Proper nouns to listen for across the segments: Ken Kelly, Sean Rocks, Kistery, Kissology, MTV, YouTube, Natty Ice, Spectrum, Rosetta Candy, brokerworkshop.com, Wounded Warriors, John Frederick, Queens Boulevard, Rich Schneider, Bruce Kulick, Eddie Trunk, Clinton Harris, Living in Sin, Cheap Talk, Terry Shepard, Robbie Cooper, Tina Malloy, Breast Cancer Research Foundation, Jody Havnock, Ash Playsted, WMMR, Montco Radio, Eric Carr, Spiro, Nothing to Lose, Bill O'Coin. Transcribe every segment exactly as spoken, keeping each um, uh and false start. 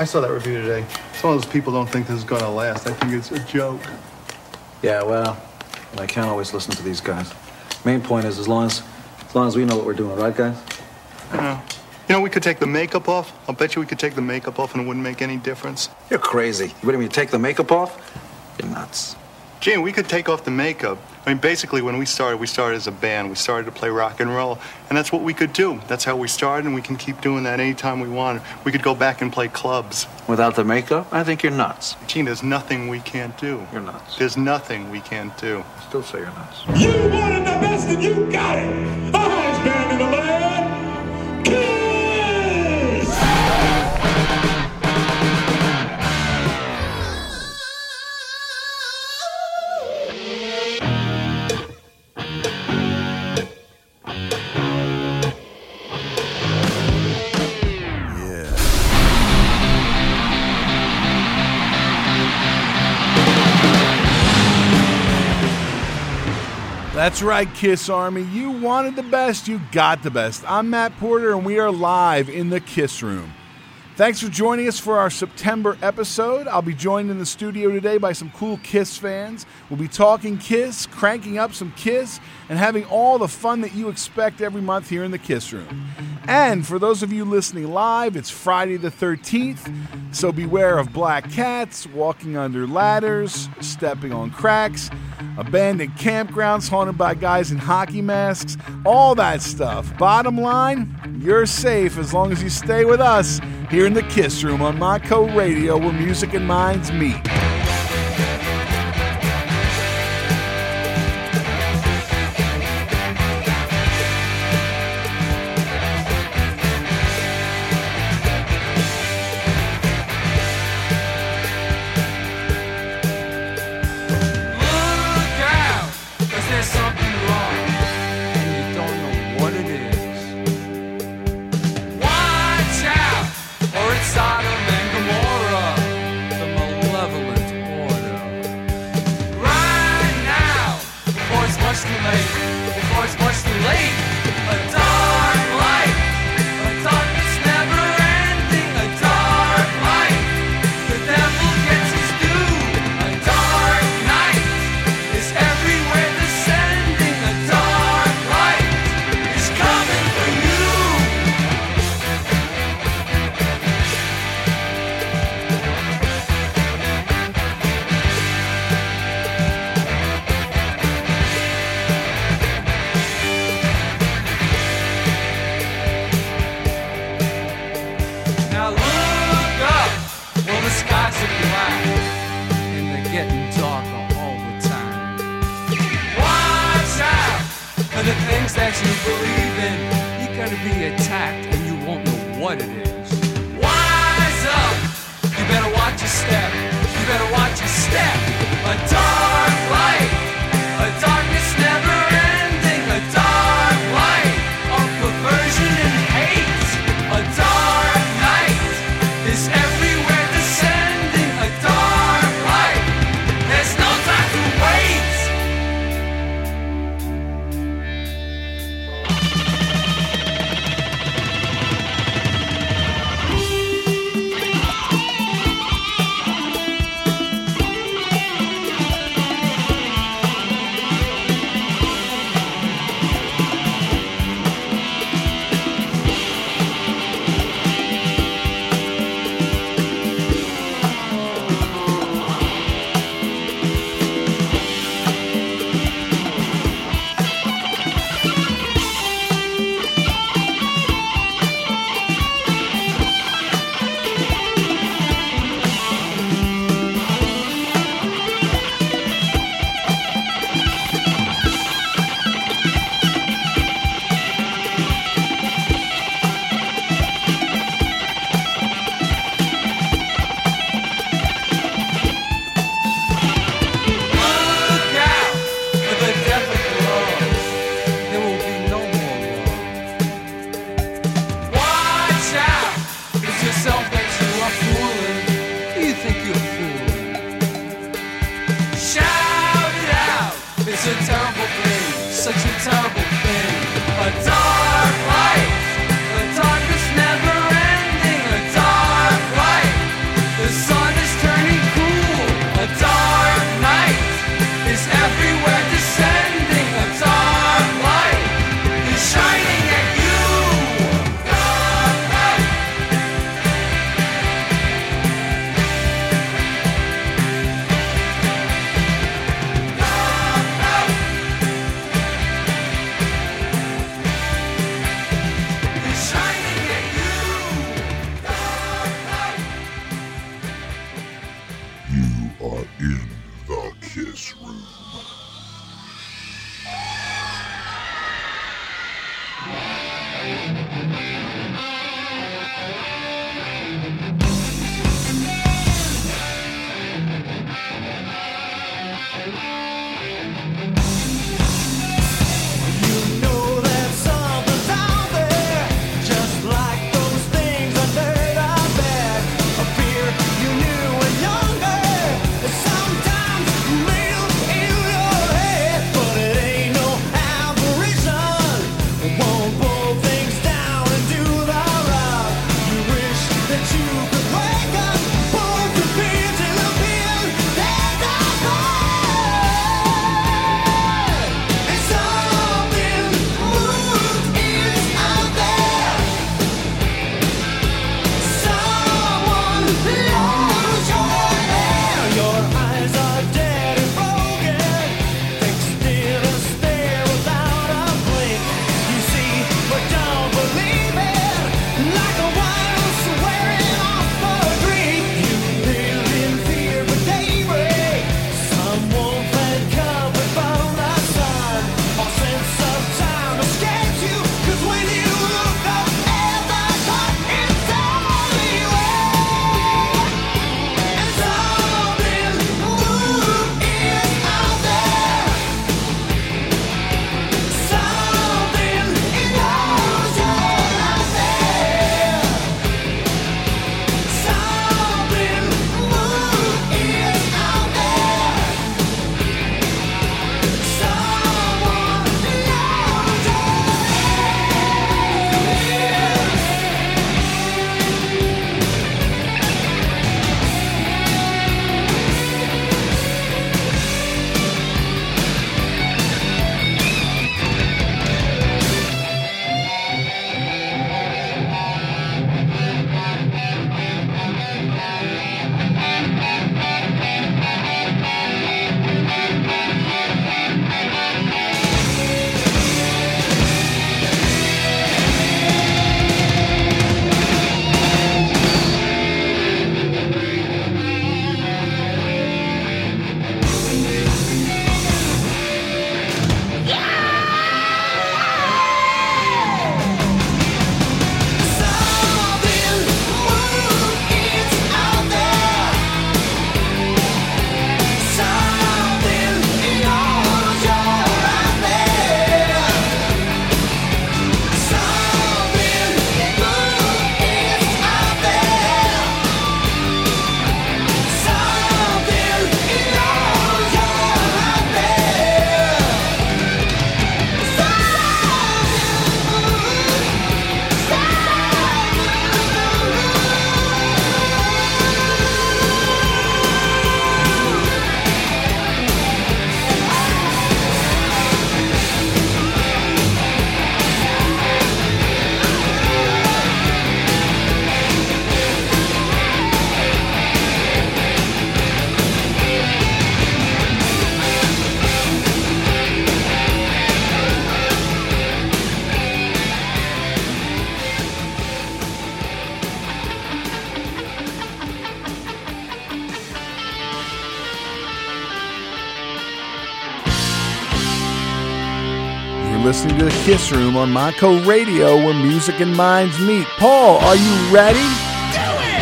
I saw that review today. It's one of those people don't think this is going to last. I think it's a joke. Yeah, well, I can't always listen to these guys. Main point is, as long as, as long as we know what we're doing, right, guys? Yeah. You know, we could take the makeup off. I'll bet you we could take the makeup off and it wouldn't make any difference. You're crazy. What do you mean, take the makeup off? You're nuts. Gene, we could take off the makeup. I mean, basically, when we started, we started as a band. We started to play rock and roll, and that's what we could do. That's how we started, and we can keep doing that anytime we want. We could go back and play clubs. Without the makeup? I think you're nuts. Gene, there's nothing we can't do. You're nuts. There's nothing we can't do. I still say you're nuts. You wanted the best, and you got it. The highest band in the land. Kill! That's right, Kiss Army. You wanted the best, you got the best. I'm Matt Porter, and we are live in the Kiss Room. Thanks for joining us for our September episode. I'll be joined in the studio today by some cool Kiss fans. We'll be talking Kiss, cranking up some Kiss, and having all the fun that you expect every month here in the Kiss Room. And for those of you listening live, it's Friday the thirteenth, so beware of black cats, walking under ladders, stepping on cracks, abandoned campgrounds haunted by guys in hockey masks, all that stuff. Bottom line, you're safe as long as you stay with us here in the Kiss Room on Monaco Radio, where music and minds meet. Dark light, the darkness never ending, a dark light this room. Listening to the Kiss Room on Monaco Radio, where music and minds meet. Paul, are you ready? Do it!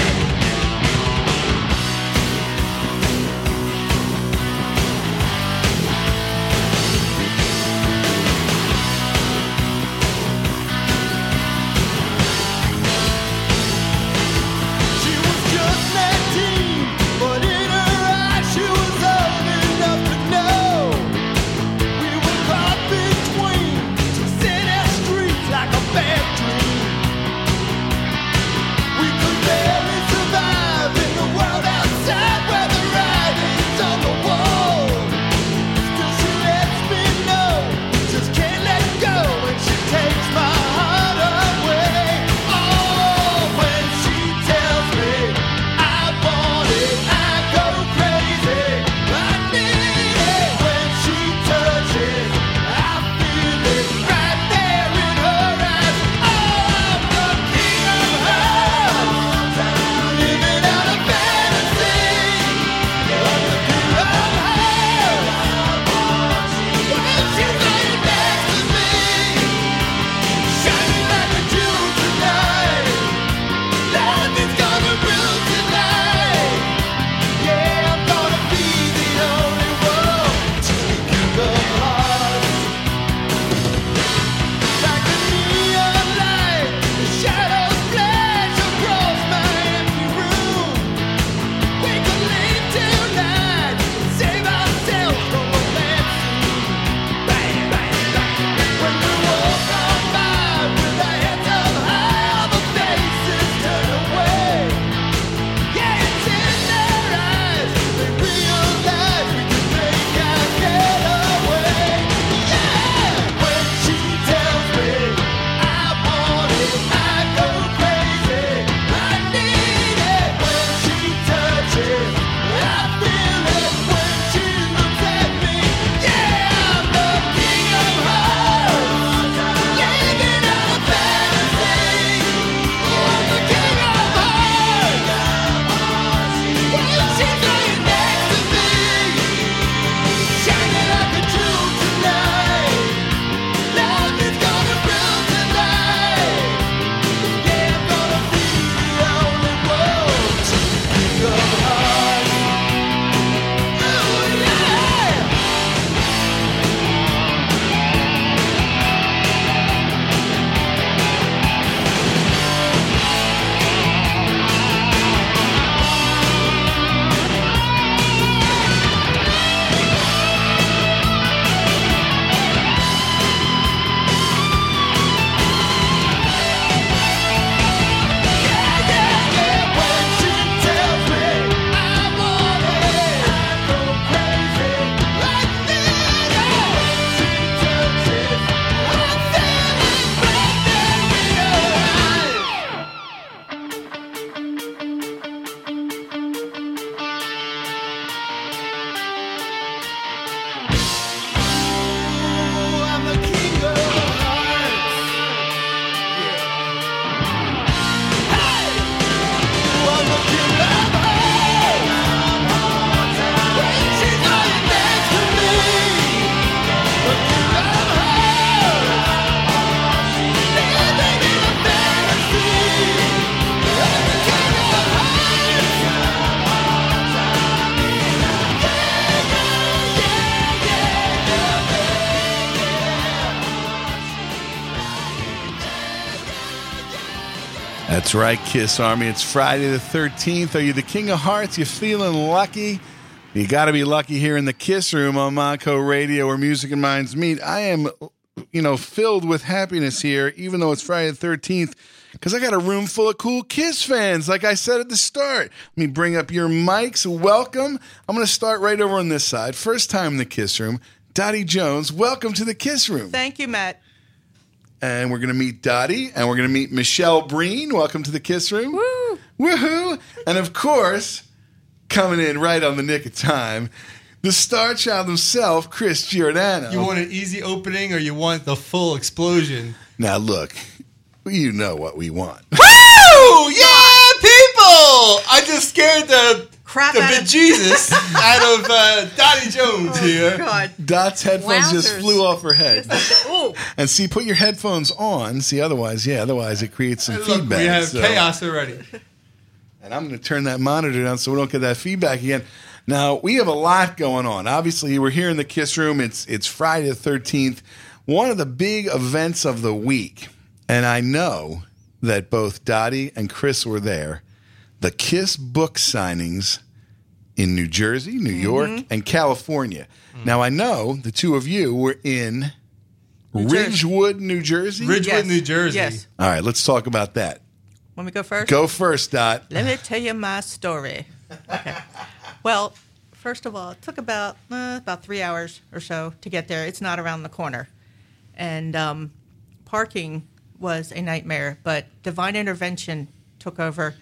She was just nineteen, but in her eyes she was old enough to know we were popping. Like a bad dream, we could That's right, Kiss Army. It's Friday the thirteenth. Are you the king of hearts? You feeling lucky? You got to be lucky here in the Kiss Room on Monaco Radio, where music and minds meet. I am, you know, filled with happiness here, even though it's Friday the thirteenth, because I got a room full of cool Kiss fans, like I said at the start. Let me bring up your mics. Welcome. I'm going to start right over on this side. First time in the Kiss Room, Dottie Jones. Welcome to the Kiss Room. Thank you, Matt. And we're going to meet Dottie, and we're going to meet Michelle Breen. Welcome to the Kiss Room. Woo! Woohoo! And of course, coming in right on the nick of time, the star child himself, Chris Giordano. You want an easy opening or you want the full explosion? Now, look, you know what we want. Woo! Yeah, people! I just scared the crap, the bejesus out of uh, Dottie Jones oh, here. God. Dot's headphones Wowzers. just flew off her head. Like, and see, put your headphones on. See, otherwise, yeah, otherwise it creates some look, feedback. We have so. chaos already. And I'm going to turn that monitor down so we don't get that feedback again. Now, we have a lot going on. Obviously, we're here in the Kiss Room. It's it's Friday the thirteenth, one of the big events of the week. And I know that both Dottie and Chris were there. The Kiss book signings in New Jersey, New York, mm-hmm. and California. Mm-hmm. Now, I know the two of you were in New Ridgewood, Jersey. New Jersey? Ridgewood, yes. New Jersey. Yes. All right, let's talk about that. Want me to go first? Go first, Dot. Let me tell you my story. Okay. Well, first of all, it took about uh, about three hours or so to get there. It's not around the corner. And um, parking was a nightmare, but divine intervention took over.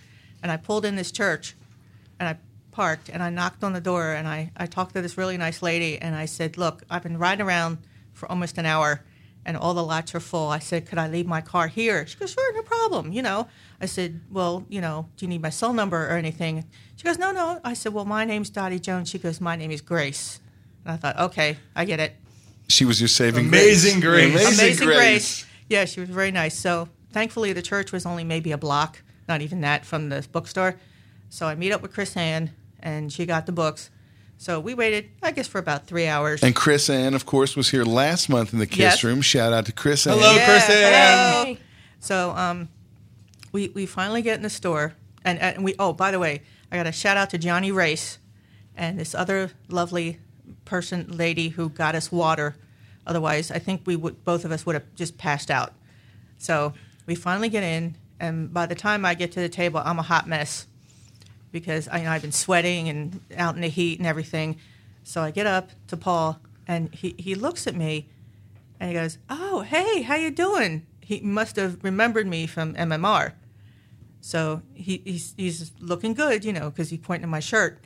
And I pulled in this church, and I parked, and I knocked on the door, and I, I talked to this really nice lady, and I said, look, I've been riding around for almost an hour, and all the lots are full. I said, could I leave my car here? She goes, sure, no problem, you know. I said, well, you know, do you need my cell number or anything? She goes, no, no. I said, well, my name's Dottie Jones. She goes, my name is Grace. And I thought, okay, I get it. She was your saving Amazing Grace. Grace. Amazing, Amazing Grace. Grace. Yeah, she was very nice. So thankfully the church was only maybe a block, not even that, from the bookstore. So I meet up with Chrisann, and she got the books. So we waited, I guess, for about three hours. And Chrisann, of course, was here last month in the Kiss yes. Room. Shout out to Chrisann. Hello, yeah, Chrisann. Hello. So um, we we finally get in the store, and, and we oh by the way, I got a shout out to Johnny Race and this other lovely person lady who got us water. Otherwise, I think we would both of us would have just passed out. So we finally get in, and by the time I get to the table, I'm a hot mess. Because I, you know, I've been sweating and out in the heat and everything. So I get up to Paul, and he, he looks at me, and he goes, oh, hey, how you doing? He must have remembered me from M M R. So he, he's, he's looking good, you know, because he's pointing at my shirt.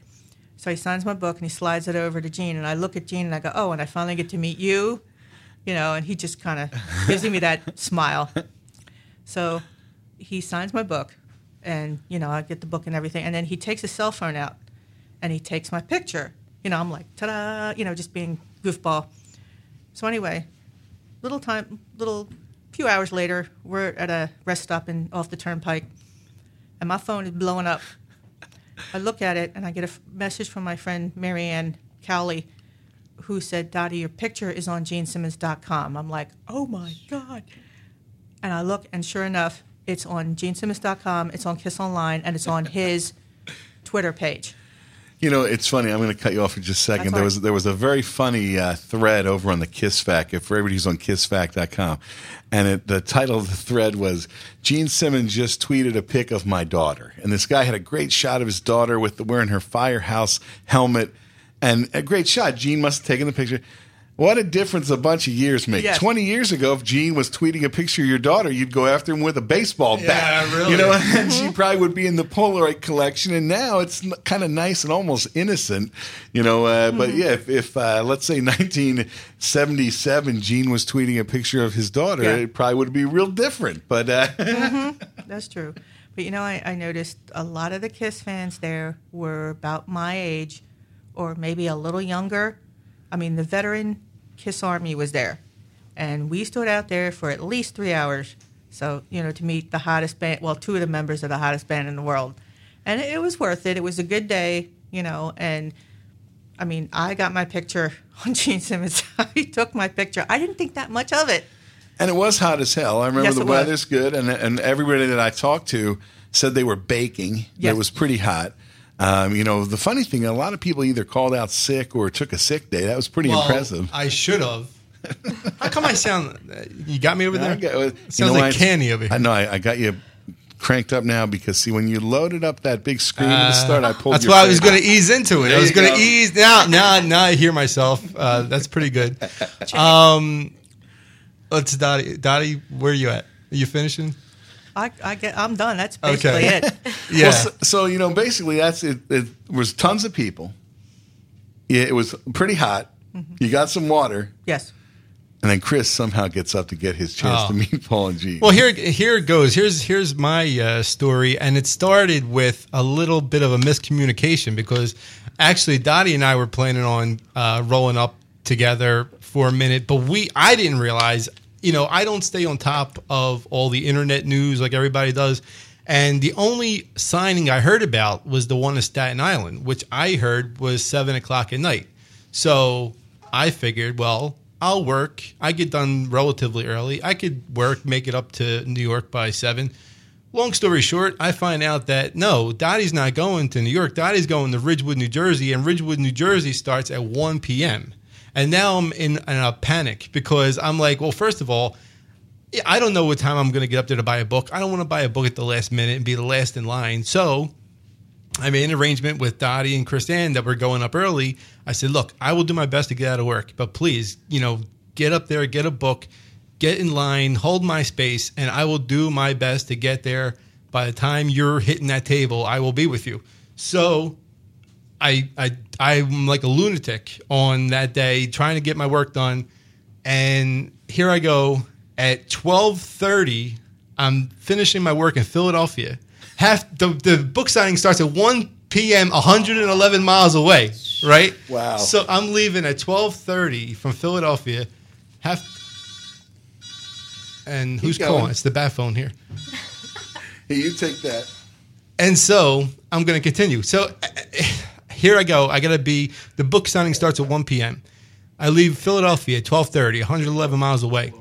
So he signs my book, and he slides it over to Gene, and I look at Gene, and I go, oh, and I finally get to meet you, you know, and he just kind of gives me that smile. So he signs my book. And, you know, I get the book and everything. And then he takes his cell phone out, and he takes my picture. You know, I'm like, ta-da, you know, just being goofball. So anyway, little time, little few hours later, we're at a rest stop in off the turnpike, and my phone is blowing up. I look at it, and I get a f- message from my friend Marianne Cowley, who said, Dottie, your picture is on Gene Simmons dot com. I'm like, oh, my God. And I look, and sure enough, it's on Gene Simmons dot com, it's on Kiss Online, and it's on his Twitter page. You know, it's funny. I'm going to cut you off for just a second. There was, there was a very funny uh, thread over on the Kiss Fact, if for everybody who's on Kiss Fact dot com. And it, the title of the thread was, Gene Simmons just tweeted a pic of my daughter. And this guy had a great shot of his daughter with the, wearing her Firehouse helmet. And a great shot. Gene must have taken the picture. What a difference a bunch of years make. Yes. twenty years ago, if Gene was tweeting a picture of your daughter, you'd go after him with a baseball bat. Yeah, really. You know, and she probably would be in the Polaroid collection. And now it's kind of nice and almost innocent, you know. Uh, mm-hmm. But, yeah, if, if uh, let's say nineteen seventy-seven, Gene was tweeting a picture of his daughter, yeah. it probably would be real different. But uh, mm-hmm. That's true. But, you know, I, I noticed a lot of the Kiss fans there were about my age or maybe a little younger. I mean, the veteran Kiss Army was there, and we stood out there for at least three hours. So, you know, to meet the hottest band, well, two of the members of the hottest band in the world. And it was worth it. It was a good day, you know, and, I mean, I got my picture on Gene Simmons. He took my picture. I didn't think that much of it. And it was hot as hell. I remember yes, the weather's was. good, and and everybody that I talked to said they were baking. Yes. It was pretty hot. Um, you know, the funny thing, a lot of people either called out sick or took a sick day. That was pretty well, impressive. I should have. How come I sound? You got me over there. Got, it sounds you know, like I, candy over here. I know. I, I got you cranked up now because see, when you loaded up that big screen uh, at the start, I pulled. That's your why I was going to ease into it. There I was going to ease now. Now, now I hear myself. Uh, that's pretty good. Um, let's Dottie. Dottie, where are you at? Are you finishing? I, I get, I'm done. That's basically okay. it. yeah. Well, so, so, you know, basically that's it. It was tons of people. Yeah, it was pretty hot. Mm-hmm. You got some water. Yes. And then Chris somehow gets up to get his chance oh. to meet Paul and Gene. Well, here here it goes. Here's here's my uh, story, and it started with a little bit of a miscommunication because actually Dottie and I were planning on uh, rolling up together for a minute, but we I didn't realize. You know, I don't stay on top of all the internet news like everybody does. And the only signing I heard about was the one in Staten Island, which I heard was seven o'clock at night. So I figured, well, I'll work. I get done relatively early. I could work, make it up to New York by seven. Long story short, I find out that, no, Dottie's not going to New York. Dottie's going to Ridgewood, New Jersey, and Ridgewood, New Jersey starts at one p.m., and now I'm in a panic because I'm like, well, first of all, I don't know what time I'm going to get up there to buy a book. I don't want to buy a book at the last minute and be the last in line. So I made an arrangement with Dottie and Chrisann that we're going up early. I said, look, I will do my best to get out of work, but please, you know, get up there, get a book, get in line, hold my space, and I will do my best to get there. By the time you're hitting that table, I will be with you. So I, I, I'm like a lunatic on that day trying to get my work done. And here I go at twelve thirty. I'm finishing my work in Philadelphia. Half the, the book signing starts at one p.m., one hundred eleven miles away, right? Wow. So I'm leaving at twelve thirty from Philadelphia. Half. And who's calling? It's the bat phone here. Hey, you take that. And so I'm going to continue. So... Here I go. I got to be, the book signing starts at one p.m. I leave Philadelphia at twelve thirty, one hundred eleven miles away.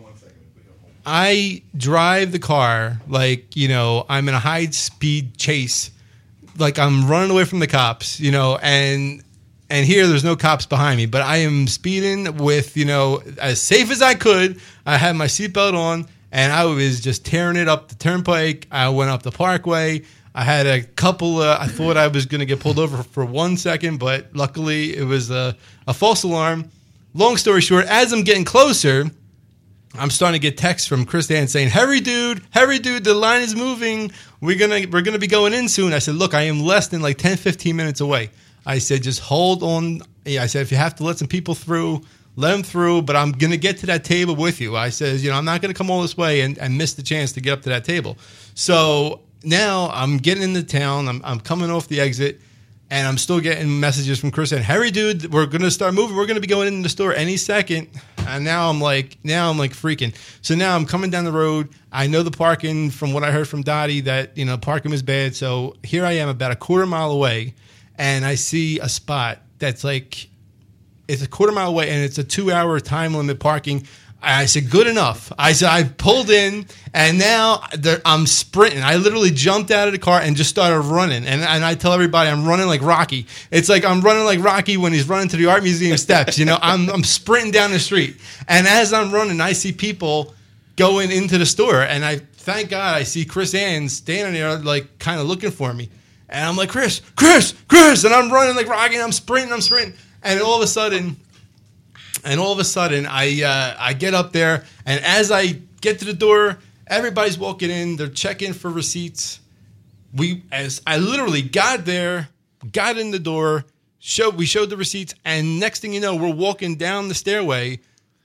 I drive the car like, you know, I'm in a high-speed chase. Like I'm running away from the cops, you know, and and here there's no cops behind me. But I am speeding with, you know, as safe as I could. I had my seatbelt on, and I was just tearing it up the turnpike. I went up the parkway. I had a couple, uh, I thought I was going to get pulled over for one second, but luckily it was a, a false alarm. Long story short, as I'm getting closer, I'm starting to get texts from Chrisann saying, hurry, dude, hurry, dude, the line is moving. We're going to we're gonna be going in soon. I said, look, I am less than like ten, fifteen minutes away. I said, just hold on. I said, if you have to let some people through, let them through, but I'm going to get to that table with you. I said, you know, I'm not going to come all this way and, and miss the chance to get up to that table. So... Now I'm getting into town. I'm I'm coming off the exit, and I'm still getting messages from Chris and Harry, dude. We're gonna start moving. We're gonna be going into the store any second. And now I'm like, now I'm like freaking. So now I'm coming down the road. I know the parking from what I heard from Dottie that you know parking was bad. So here I am about a quarter mile away, and I see a spot that's like, it's a quarter mile away, and it's a two hour time limit parking. I said, good enough. I said, I pulled in, and now I'm sprinting. I literally jumped out of the car and just started running. And, and I tell everybody, I'm running like Rocky. It's like I'm running like Rocky when he's running to the art museum steps. You know, I'm I'm sprinting down the street. And as I'm running, I see people going into the store. And I thank God I see Chrisann standing there, like kind of looking for me. And I'm like, Chris, Chris, Chris. And I'm running like Rocky, and I'm sprinting, I'm sprinting. And all of a sudden... And all of a sudden, I uh, I get up there, and as I get to the door, everybody's walking in. They're checking for receipts. We as I literally got there, got in the door, showed we showed the receipts, and next thing you know, we're walking down the stairway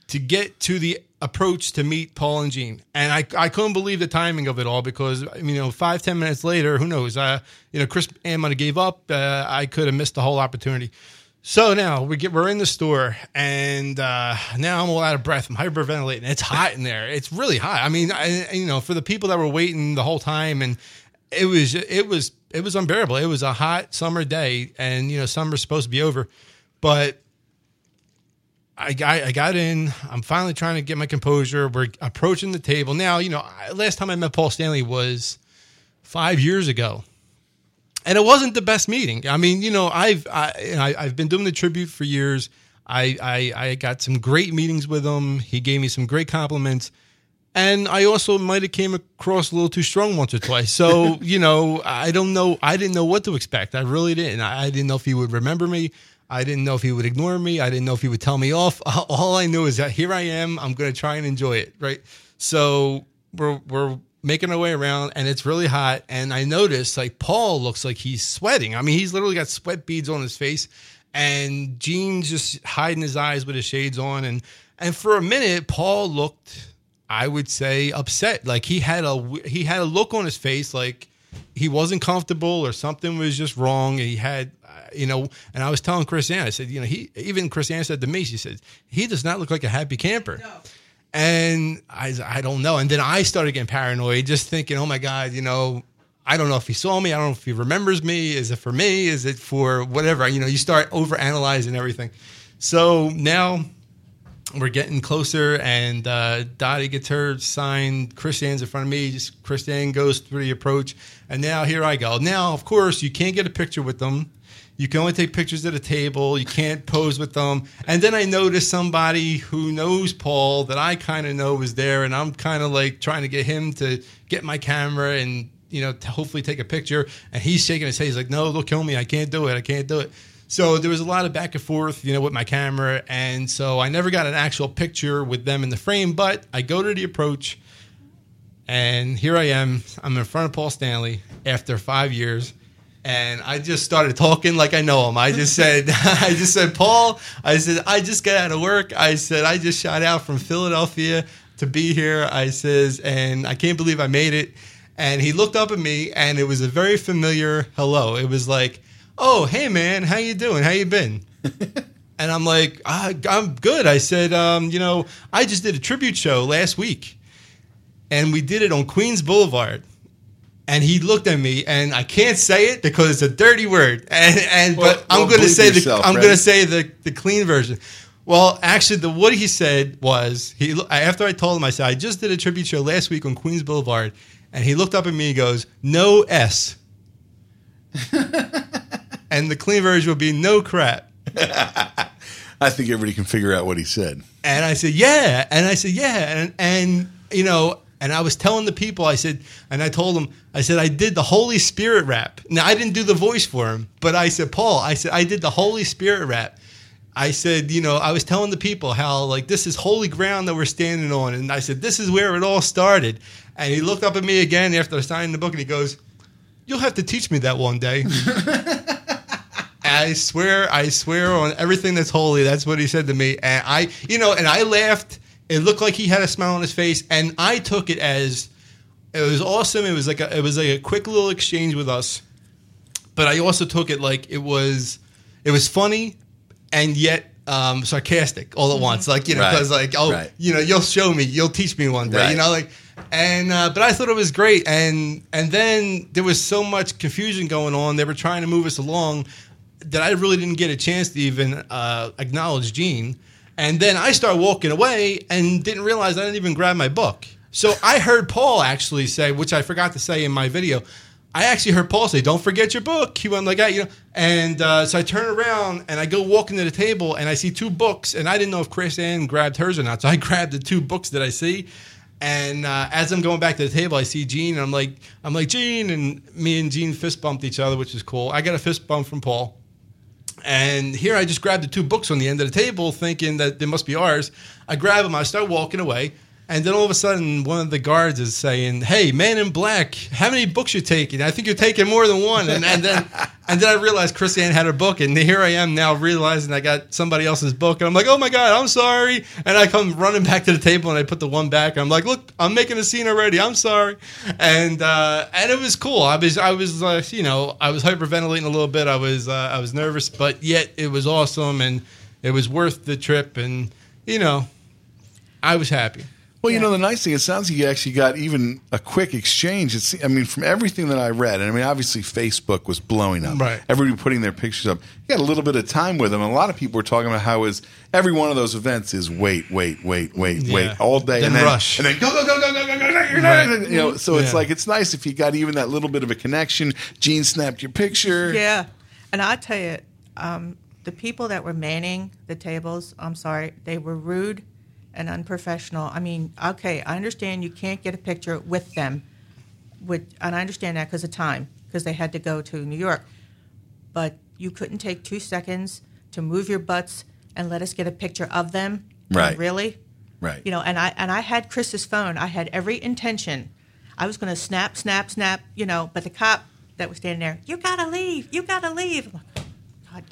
to get to the approach to meet Paul and Gene. And I, I couldn't believe the timing of it all because, you know, five, ten minutes later, who knows? Uh, you know, Chris Ann might have gave up. Uh, I could have missed the whole opportunity. So now we get, we're in the store, and uh, now I'm all out of breath. I'm hyperventilating. It's hot in there. It's really hot. I mean, I, you know, for the people that were waiting the whole time, and it was it was it was unbearable. It was a hot summer day, and you know, summer's supposed to be over, but I got, I got in. I'm finally trying to get my composure. We're approaching the table. Now, you know, I, last time I met Paul Stanley was five years ago. And it wasn't the best meeting. I mean, you know, I've I, I, I've been doing the tribute for years. I, I I got some great meetings with him. He gave me some great compliments. And I also might have came across a little too strong once or twice. So, you know, I don't know. I didn't know what to expect. I really didn't. I, I didn't know if he would remember me. I didn't know if he would ignore me. I didn't know if he would tell me off. All I knew is that here I am. I'm going to try and enjoy it, right? So we're we're making our way around, and it's really hot. And I noticed, like, Paul looks like he's sweating. I mean, he's literally got sweat beads on his face, and Gene's just hiding his eyes with his shades on. And and for a minute, Paul looked, I would say, upset. Like he had a he had a look on his face, like he wasn't comfortable or something was just wrong. He had, uh, you know, and I was telling Chrisann, I said, you know, he, even Chrisann said to me, she said, he does not look like a happy camper. No. And I, I don't know. And then I started getting paranoid, just thinking, oh my God, you know, I don't know if he saw me. I don't know if he remembers me. Is it for me? Is it for whatever? You know, you start overanalyzing everything. So now we're getting closer, and uh, Dottie gets her signed. Chrisann's in front of me. Just Chrisann goes through the approach, and now here I go. Now, of course, you can't get a picture with them. You can only take pictures at a table. You can't pose with them. And then I noticed somebody who knows Paul that I kind of know was there, and I'm kind of like trying to get him to get my camera and, you know, to hopefully take a picture. And he's shaking his head. He's like, no, they'll kill me. I can't do it. I can't do it. So there was a lot of back and forth, you know, with my camera. And so I never got an actual picture with them in the frame, but I go to the approach, and here I am. I'm in front of Paul Stanley after five years. And I just started talking like I know him. I just said, I just said, Paul, I said, I just got out of work. I said, I just shot out from Philadelphia to be here. I says, and I can't believe I made it. And he looked up at me, and it was a very familiar hello. It was like, oh, hey, man, how you doing? How you been? And I'm like, I, I'm good. I said, um, you know, I just did a tribute show last week, and we did it on Queens Boulevard. And he looked at me, and I can't say it because it's a dirty word. And, and well, but I'm going to say yourself, the I'm right? going to say the, the clean version. Well, actually, the what he said was he. After I told him, I said, I just did a tribute show last week on Queens Boulevard, and he looked up at me and goes, no S. And the clean version would be no crap. I think everybody can figure out what he said. And I said, yeah. And I said, yeah. And, and you know, and I was telling the people, I said, and I told them, I said, I did the Holy Spirit rap. Now, I didn't do the voice for him, but I said, Paul, I said, I did the Holy Spirit rap. I said, you know, I was telling the people how, like, this is holy ground that we're standing on. And I said, this is where it all started. And he looked up at me again after signing the book, and he goes, you'll have to teach me that one day. I swear, I swear on everything that's holy. That's what he said to me. And I, you know, and I laughed. It looked like he had a smile on his face. And I took it as, it was awesome. It was like a, it was like a quick little exchange with us. But I also took it like it was, it was funny and yet um, sarcastic all at once. Like, you know, because right. like, oh, right. you know, you'll show me, you'll teach me one day, right. you know, like. And uh, but I thought it was great. And and then there was so much confusion going on. They were trying to move us along that I really didn't get a chance to even uh, acknowledge Gene. And then I started walking away and didn't realize I didn't even grab my book. So I heard Paul actually say, which I forgot to say in my video, I actually heard Paul say, don't forget your book. He went like that, you know. And uh, so I turn around and I go walking to the table, and I see two books. And I didn't know if Chrisann grabbed hers or not. So I grabbed the two books that I see. And uh, as I'm going back to the table, I see Gene, and I'm like, I'm like, Gene. And me and Gene fist bumped each other, which is cool. I got a fist bump from Paul. And here I just grabbed the two books on the end of the table, thinking that they must be ours. I grab them. I start walking away. And then all of a sudden, one of the guards is saying, hey, man in black, how many books you taking? I think you're taking more than one. And, and then and then I realized Chrisann had her book. And here I am now realizing I got somebody else's book. And I'm like, oh, my God, I'm sorry. And I come running back to the table, and I put the one back. I'm like, look, I'm making a scene already. I'm sorry. And uh, and it was cool. I was, I was uh, you know, I was hyperventilating a little bit. I was, uh, I was nervous. But yet it was awesome, and it was worth the trip. And, you know, I was happy. Well, yeah. You know, the nice thing, it sounds like you actually got even a quick exchange. It's, I mean, from everything that I read, and I mean, obviously Facebook was blowing up. Right. Everybody putting their pictures up. You got a little bit of time with them. And a lot of people were talking about how is every one of those events is wait, wait, wait, wait, yeah. wait, all day. Then and then rush. And then go, go, go, go, go, go, go, go. Right. You know, so yeah. it's like, it's nice if you got even that little bit of a connection. Gene snapped your picture. Yeah. And I tell you, um, the people that were manning the tables, I'm sorry, they were rude and unprofessional. I mean, okay, I understand you can't get a picture with them, with, and I understand that because of time, because they had to go to New York. But you couldn't take two seconds to move your butts and let us get a picture of them? Right. Really? Right. You know, and I and I had Chris's phone. I had every intention. I was going to snap, snap, snap, you know, but the cop that was standing there, you got to leave, you got to leave.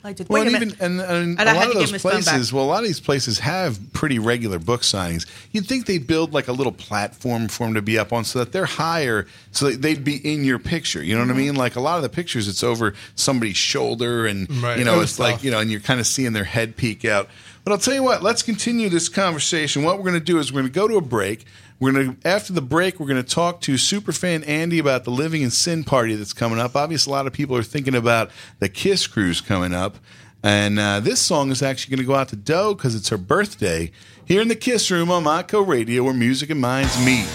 I did. Well, Wait and, even, and, and, and a I lot of those places, well, a lot of these places have pretty regular book signings. You'd think they'd build like a little platform for them to be up on so that they're higher, so that they'd be in your picture. You know what mm-hmm. I mean? Like a lot of the pictures, it's over somebody's shoulder and, right. you know, it's tough. Like, you know, and you're kind of seeing their head peek out. But I'll tell you what, let's continue this conversation. What we're going to do is we're going to go to a break. We're going to, after the break, we're going to talk to Superfan Andy about the Living in Sin party that's coming up. Obviously, a lot of people are thinking about the Kiss Cruise coming up. And uh, this song is actually going to go out to Doe because it's her birthday here in the Kiss Room on Montco Radio, where music and minds meet.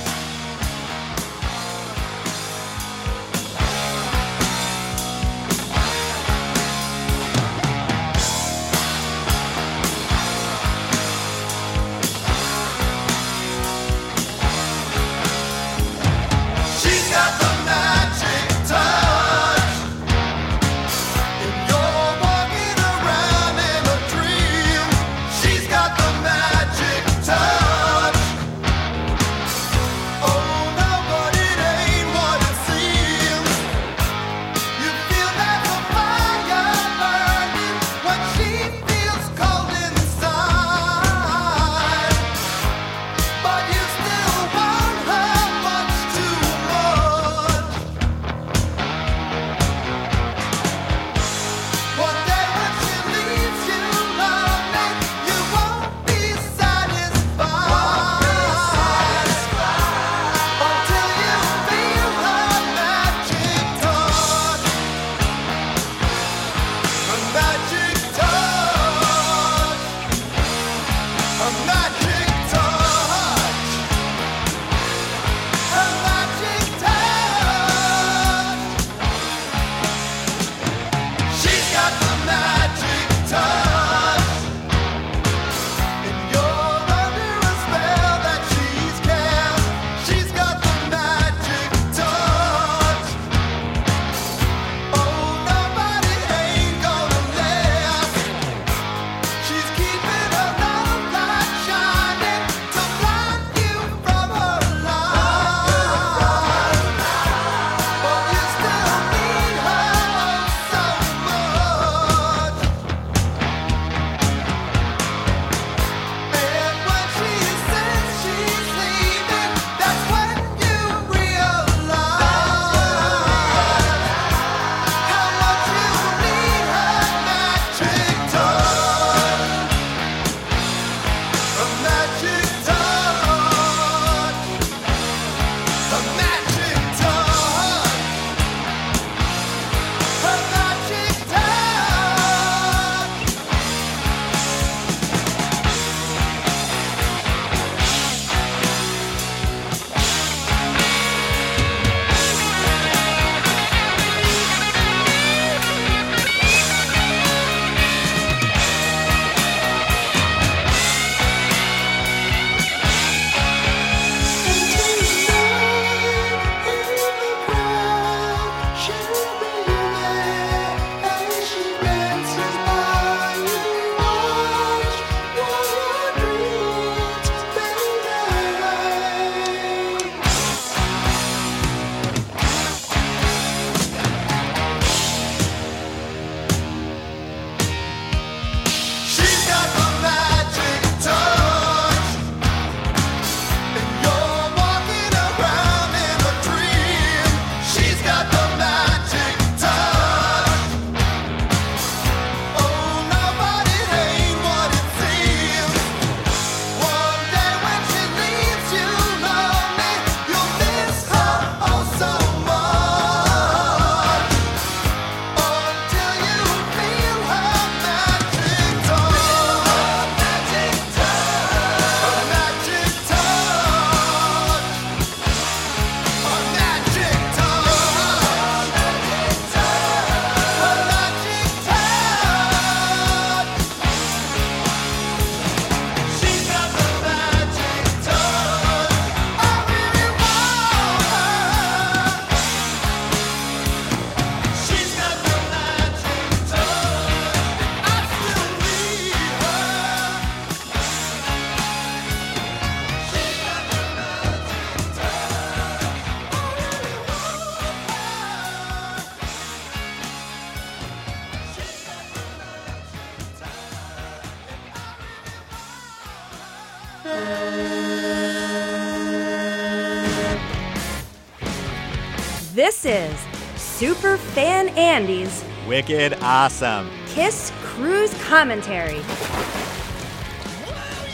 This is Superfan Andy's Wicked Awesome Kiss Cruise Commentary.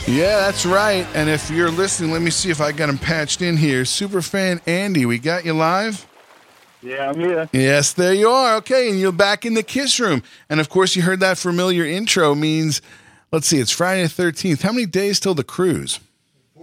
Yeah, that's right. And if you're listening, let me see if I got him patched in here. Superfan Andy, we got you live? Yeah, I'm here. Yes, there you are. Okay, and you're back in the Kiss Room. And, of course, you heard that familiar intro means, let's see, it's Friday the thirteenth. How many days till the cruise?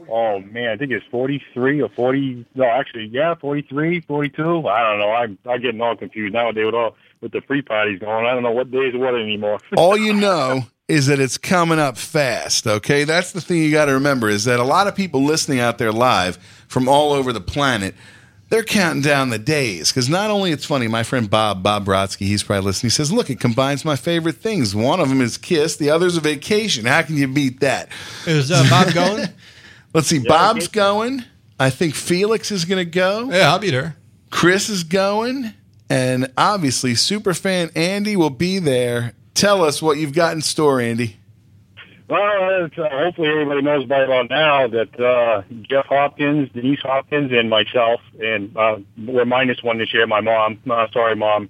Oh, man, I think it's forty-three or forty. No, actually, yeah, forty-three, forty-two. I don't know. I'm I'm getting all confused nowadays with all with the free parties going. I don't know what day is what anymore. All you know is that it's coming up fast, okay? That's the thing you got to remember is that a lot of people listening out there live from all over the planet, they're counting down the days because not only it's funny, my friend Bob, Bob Brodsky, he's probably listening. He says, look, it combines my favorite things. One of them is Kiss. The other is a vacation. How can you beat that? Is uh, Bob going? Let's see, yeah, Bob's going. I think Felix is going to go. Yeah, I'll be there. Chris is going. And obviously, Superfan Andy will be there. Tell us what you've got in store, Andy. Well, uh, hopefully everybody knows by about now that uh, Jeff Hopkins, Denise Hopkins, and myself, and uh, we're minus one this year, my mom. Uh, sorry, Mom.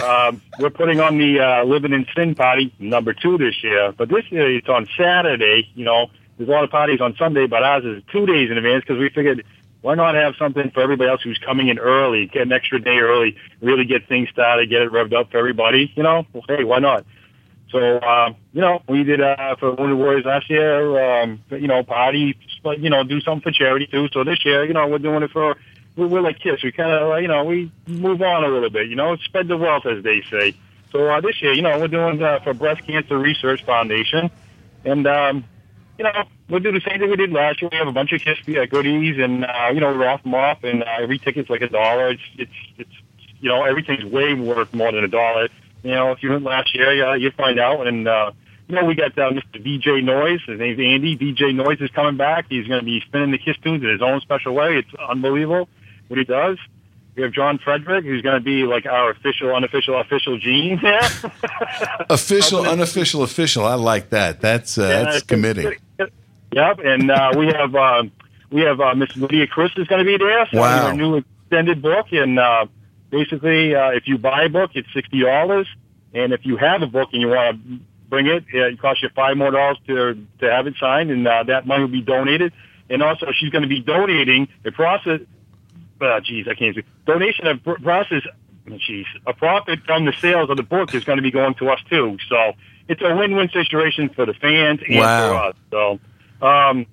Uh, we're putting on the uh, Living in Sin party, number two this year. But this year, it's on Saturday, you know. There's a lot of parties on Sunday, but ours is two days in advance because we figured why not have something for everybody else who's coming in early, get an extra day early, really get things started, get it revved up for everybody. You know, well, hey, why not? So, um, you know, we did uh, for Wounded Warriors last year, um, you know, party, you know, do something for charity too. So this year, you know, we're doing it for, we're, we're like Kiss. We kind of, you know, we move on a little bit, you know, spread the wealth, as they say. So uh, this year, you know, we're doing uh, for Breast Cancer Research Foundation. And, um, you know, we'll do the same thing we did last year. We have a bunch of Kiss goodies, and uh, you know, we raffle them off, and uh, every ticket's like a dollar. It's, it's, it's, you know, everything's way worth more than a dollar. You know, if you went last year, yeah, you'll find out. And uh, you know, we got uh, Mister D J Noise. His name's Andy. D J Noise is coming back. He's going to be spinning the Kiss tunes in his own special way. It's unbelievable what he does. We have John Frederick, who's going to be like our official, unofficial, official Gene there. Official, unofficial, official. I like that. That's uh, that's committing. Yep, and uh, we have uh, we have uh, Miss Lydia Chris is going to be there. So wow. Our new extended book, and uh, basically, uh, if you buy a book, it's sixty dollars, and if you have a book and you want to bring it, it costs you five more dollars to to have it signed, and uh, that money will be donated. And also, she's going to be donating a process. Oh, geez, I can't speak. Donation of process, geez, a profit from the sales of the book is going to be going to us, too. So it's a win-win situation for the fans and wow. for us. So um,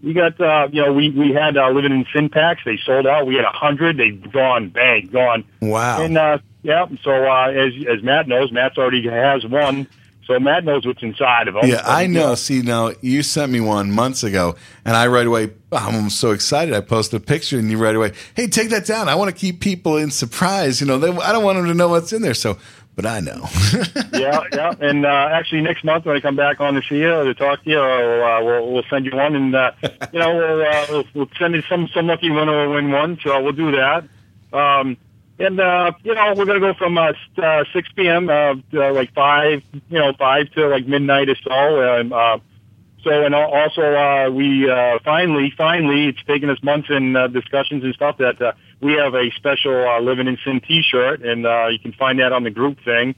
we got, uh, you know, we, we had uh, Living in Sin packs. They sold out. We had one hundred. They've gone, bang, gone. Wow. And, uh, yeah, so uh, as as Matt knows, Matt's already has one. So Matt knows what's inside of them. Yeah, I know. See, now, you sent me one months ago, and I right away, I'm so excited. I posted a picture, and you right away, hey, take that down. I want to keep people in surprise. You know, they, I don't want them to know what's in there. So, but I know. yeah, yeah. And uh, actually, next month when I come back on to see you or to talk to you, or, uh, we'll, we'll send you one. And, uh, you know, we'll, uh, we'll, we'll send you some, some lucky winner will win one. So we'll do that. Um And, uh, you know, we're going to go from uh, uh, six p.m., uh, to, uh, like five, you know, five to like midnight or so. And, uh, so, and also, uh, we, uh, finally, finally, it's taken us months in uh, discussions and stuff that, uh, we have a special, uh, Living in Sin t-shirt, and, uh, you can find that on the group thing.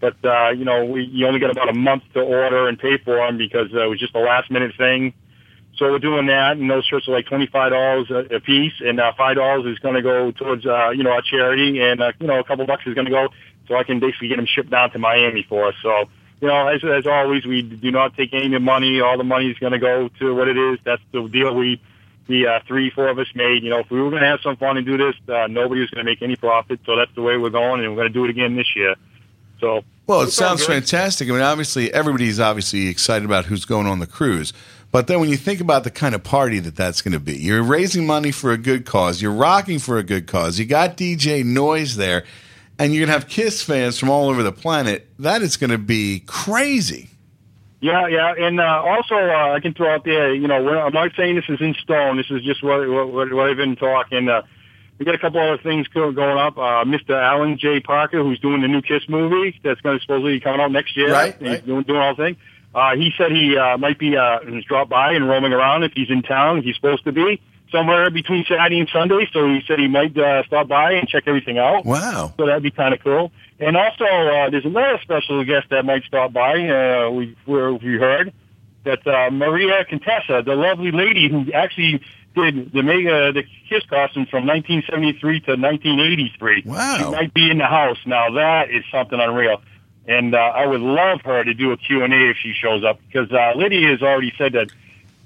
But, uh, you know, we, you only got about a month to order and pay for them because uh, it was just a last minute thing. So we're doing that, and those shirts are like twenty-five dollars a piece, and uh, five dollars is going to go towards, uh, you know, our charity, and, uh, you know, a couple bucks is going to go, so I can basically get them shipped down to Miami for us. So, you know, as, as always, we do not take any money. All the money is going to go to what it is. That's the deal we, the uh, three, four of us made. You know, if we were going to have some fun and do this, uh, nobody was going to make any profit, so that's the way we're going, and we're going to do it again this year. So, well, it sounds fantastic. I mean, obviously, everybody's obviously excited about who's going on the cruise. But then when you think about the kind of party that that's going to be, you're raising money for a good cause, you're rocking for a good cause, you got D J Noise there, and you're going to have Kiss fans from all over the planet. That is going to be crazy. Yeah, yeah, and uh, also uh, I can throw out there, you know, we're, I'm not saying this is in stone, this is just what, what, what I've been talking. Uh, we got a couple other things going up. Uh, Mister Alan J. Parker, who's doing the new Kiss movie that's going to supposedly be coming out next year. Right, he's right. doing, doing all things. Uh, he said he uh, might be uh, dropped by and roaming around if he's in town. He's supposed to be somewhere between Saturday and Sunday, so he said he might uh, stop by and check everything out. Wow. So that'd be kind of cool. And also, uh, there's another special guest that might stop by, uh, we, we heard, that uh, Maria Contessa, the lovely lady who actually did the mega, the Kiss costume from nineteen seventy-three to nineteen eighty-three. Wow. She might be in the house. Now, that is something unreal. And uh, I would love her to do a Q and A if she shows up, because uh, Lydia has already said that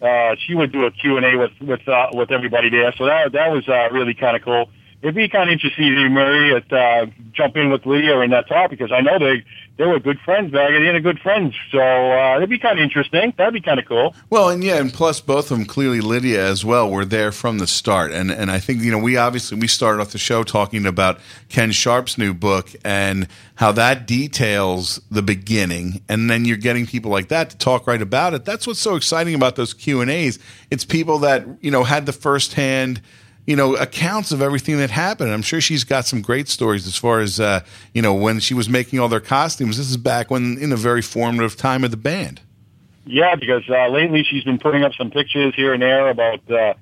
uh, she would do a Q and A with with, uh, with everybody there. So that that was uh, really kind of cool. It'd be kind of interesting to see Maria uh, jump in with Lydia in that topic, because I know they they were good friends back and they were good friends. So uh, it'd be kind of interesting. That'd be kind of cool. Well, and yeah, and plus both of them, clearly Lydia as well, were there from the start. And and I think, you know, we obviously, we started off the show talking about Ken Sharp's new book and how that details the beginning. And then you're getting people like that to talk right about it. That's what's so exciting about those Q and A's. It's people that, you know, had the firsthand, you know, accounts of everything that happened. I'm sure she's got some great stories as far as, uh, you know, when she was making all their costumes. This is back when, in a very formative time of the band. Yeah, because uh, lately she's been putting up some pictures here and there about, uh,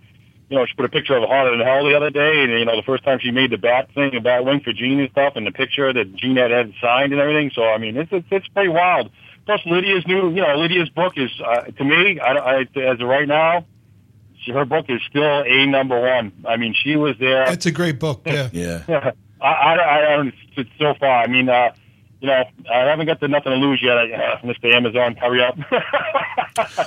you know, she put a picture of Haunted in Hell the other day, and, you know, the first time she made the bat thing, the bat wing for Gene and stuff, and the picture that Gene had, had signed and everything. So, I mean, it's, it's, it's pretty wild. Plus, Lydia's new, you know, Lydia's book is, uh, to me, I, I, as of right now, her book is still a number one. I mean, she was there. It's a great book. Yeah, yeah. I, I, I don't. So far, I mean, uh, you know, I haven't got the Nothing to Lose yet. Uh, Mister Amazon, hurry up.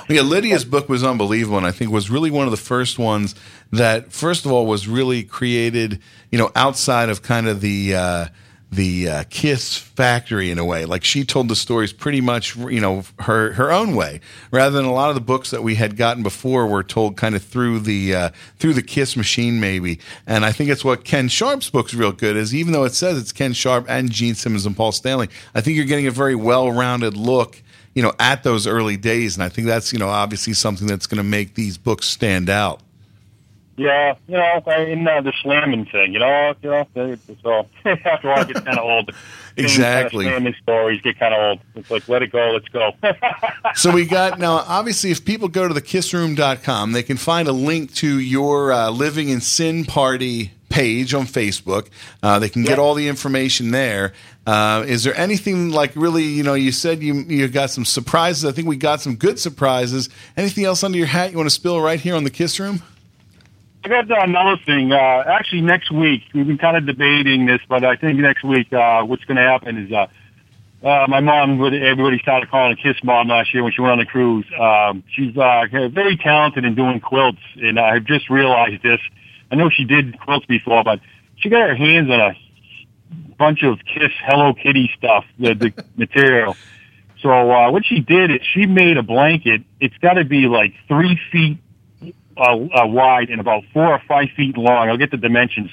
Yeah, Lydia's book was unbelievable, and I think was really one of the first ones that, first of all, was really created, you know, outside of kind of the uh, the uh, Kiss factory in a way. Like, she told the stories pretty much, you know, her her own way, rather than a lot of the books that we had gotten before were told kind of through the uh, through the Kiss machine maybe. And I think it's what Ken Sharp's book's real good is, even though it says it's Ken Sharp and Gene Simmons and Paul Stanley, I think you're getting a very well-rounded look, you know, at those early days. And I think that's, you know, obviously something that's going to make these books stand out. Yeah, you know, in uh, the slamming thing, you know, you know, so after all, it gets kind of old. Exactly. Kind of slamming stories get kind of old. It's like, let it go, let's go. So we got, now, obviously, if people go to the kiss room dot com, they can find a link to your uh, Living in Sin party page on Facebook. Uh, they can get all the information there. Uh, is there anything, like, really, you know, you said you you got some surprises. I think we got some good surprises. Anything else under your hat you want to spill right here on the Kiss Room? I got another thing. Uh, actually, next week, we've been kind of debating this, but I think next week uh, what's going to happen is uh, uh, my mom, everybody started calling her Kiss Mom last year when she went on the cruise. Um, she's uh, very talented in doing quilts, and I've just realized this. I know she did quilts before, but she got her hands on a bunch of Kiss Hello Kitty stuff, the, the material. So uh, what she did is she made a blanket. It's got to be like three feet Uh, uh, wide and about four or five feet long. I'll get the dimensions.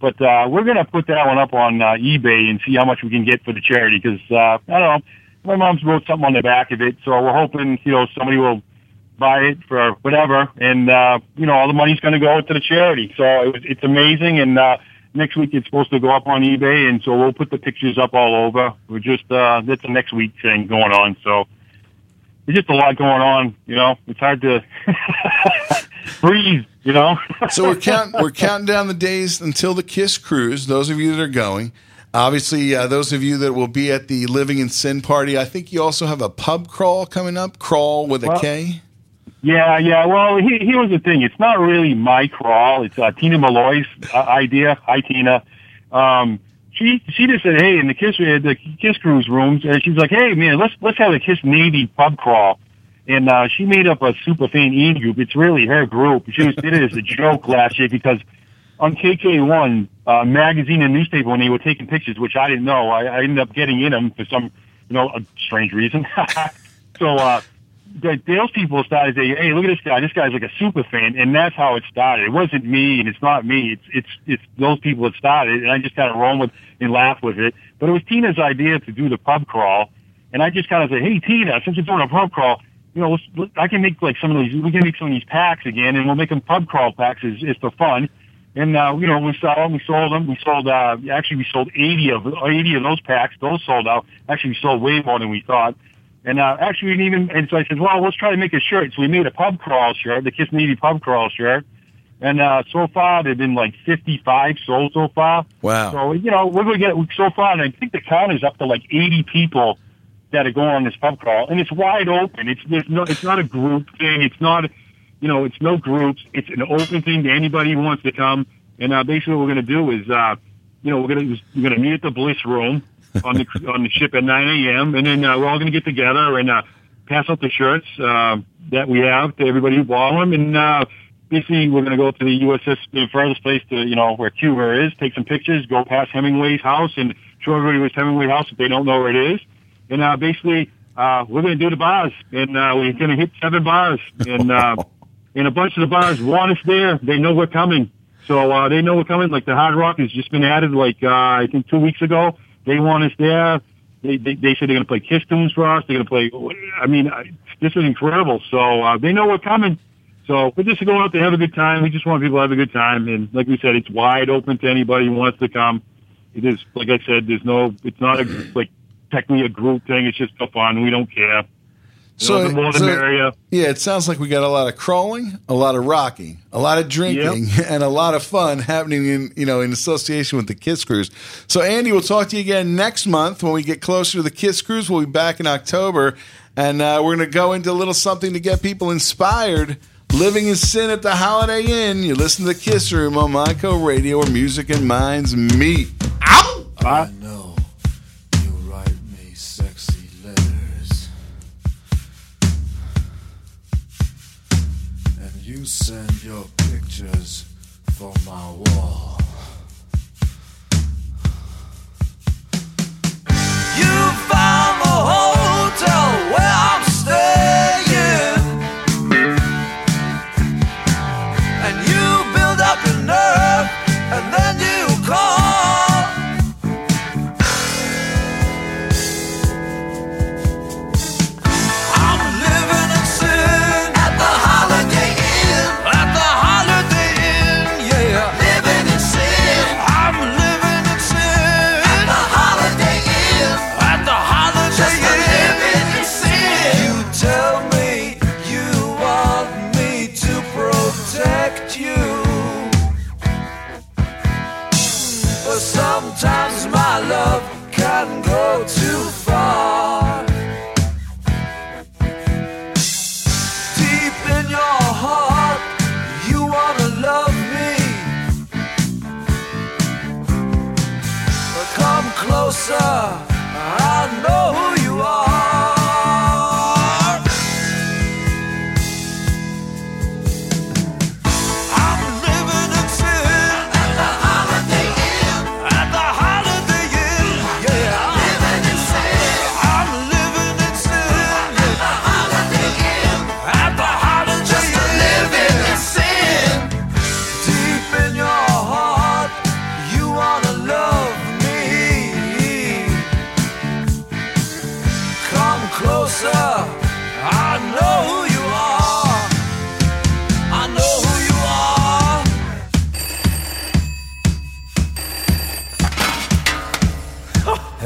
But uh, we're going to put that one up on uh, eBay and see how much we can get for the charity, because, uh, I don't know, my mom's wrote something on the back of it, so we're hoping, you know, somebody will buy it for whatever, and, uh, you know, all the money's going to go to the charity. So it, it's amazing, and uh, next week it's supposed to go up on eBay, and so we'll put the pictures up all over. We're just, uh, that's the next week thing going on, so there's just a lot going on, you know. It's hard to... breathe, you know. So we're counting we're counting down the days until the Kiss Cruise. Those of you that are going, obviously, uh, those of you that will be at the Living in Sin party. I think you also have a pub crawl coming up. Crawl with a well, K. Yeah, yeah. Well, he, here's the thing. It's not really my crawl. It's uh, Tina Malloy's uh, idea. Hi, Tina. Um, she she just said, hey, in the Kiss the Kiss Cruise rooms, and she's like, hey, man, let's let's have a Kiss Navy pub crawl. And uh, she made up a Superfan Andy group. It's really her group. She was, did it as a joke last year, because on K K one, uh, magazine and newspaper, when they were taking pictures, which I didn't know, I, I ended up getting in them for some, you know, a strange reason. So uh, the, those people started saying, hey, look at this guy. This guy's like a Superfan. And that's how it started. It wasn't me, and it's not me. It's it's it's those people that started. And I just kind of roamed with and laughed with it. But it was Tina's idea to do the pub crawl. And I just kind of said, hey, Tina, since you're doing a pub crawl, you know, let's, I can make like some of these. We can make some of these packs again, and we'll make them pub crawl packs. Is is for fun, and uh, you know, we sell them. We sold them. We sold. Uh, actually, we sold eighty of eighty of those packs. Those sold out. Actually, we sold way more than we thought. And uh, actually, we didn't even, and so I said, well, let's try to make a shirt. So we made a pub crawl shirt, the Kiss Navy pub crawl shirt. And uh, so far, there have been like fifty-five sold so far. Wow. So, you know, we're going to get so far, and I think the count is up to like eighty people that are going on this pub crawl. And it's wide open. It's no, it's not a group thing. It's not, you know, it's no groups. It's an open thing to anybody who wants to come. And uh, basically what we're going to do is, uh, you know, we're going to we're going to meet at the Bliss Room on the on the ship at nine a.m. And then uh, we're all going to get together and uh, pass out the shirts uh, that we have to everybody who bought them. And uh, basically we're going to go to the U S S, the furthest place to, you know, where Cuba is, take some pictures, go past Hemingway's house, and show everybody where's Hemingway's house if they don't know where it is. And uh, basically uh, we're going to do the bars, and uh, we're going to hit seven bars. And, uh, and a bunch of the bars want us there. They know we're coming. So uh, they know we're coming. Like the Hard Rock has just been added, like uh, I think two weeks ago. They want us there. They they, they said they're going to play Kiss tunes for us. They're going to play. I mean, I, this is incredible. So uh, they know we're coming. So we're just going out to have a good time. We just want people to have a good time. And like we said, it's wide open to anybody who wants to come. It is, like I said, there's no. It's not a, like technically a group thing. It's just for fun. We don't care. So, so area. Yeah, it sounds like we got a lot of crawling, a lot of rocking, a lot of drinking, yep. and a lot of fun happening in you know in association with the Kiss Cruise. So, Andy, we'll talk to you again next month when we get closer to the Kiss Cruise. We'll be back in October, and uh, we're going to go into a little something to get people inspired. Living in Sin at the Holiday Inn. You listen to the Kiss Room on Monaco Radio, where music and minds meet. Ow! I oh, know. You send your pictures for my wall. You found the hotel where I'm staying, and you build up your nerve, and then you call. I'm living in sin at the Holiday Inn. Sometimes my love can go too far. Deep in your heart, you wanna love me. But come closer, I know who you are. I'm living in sin at the Holiday Inn.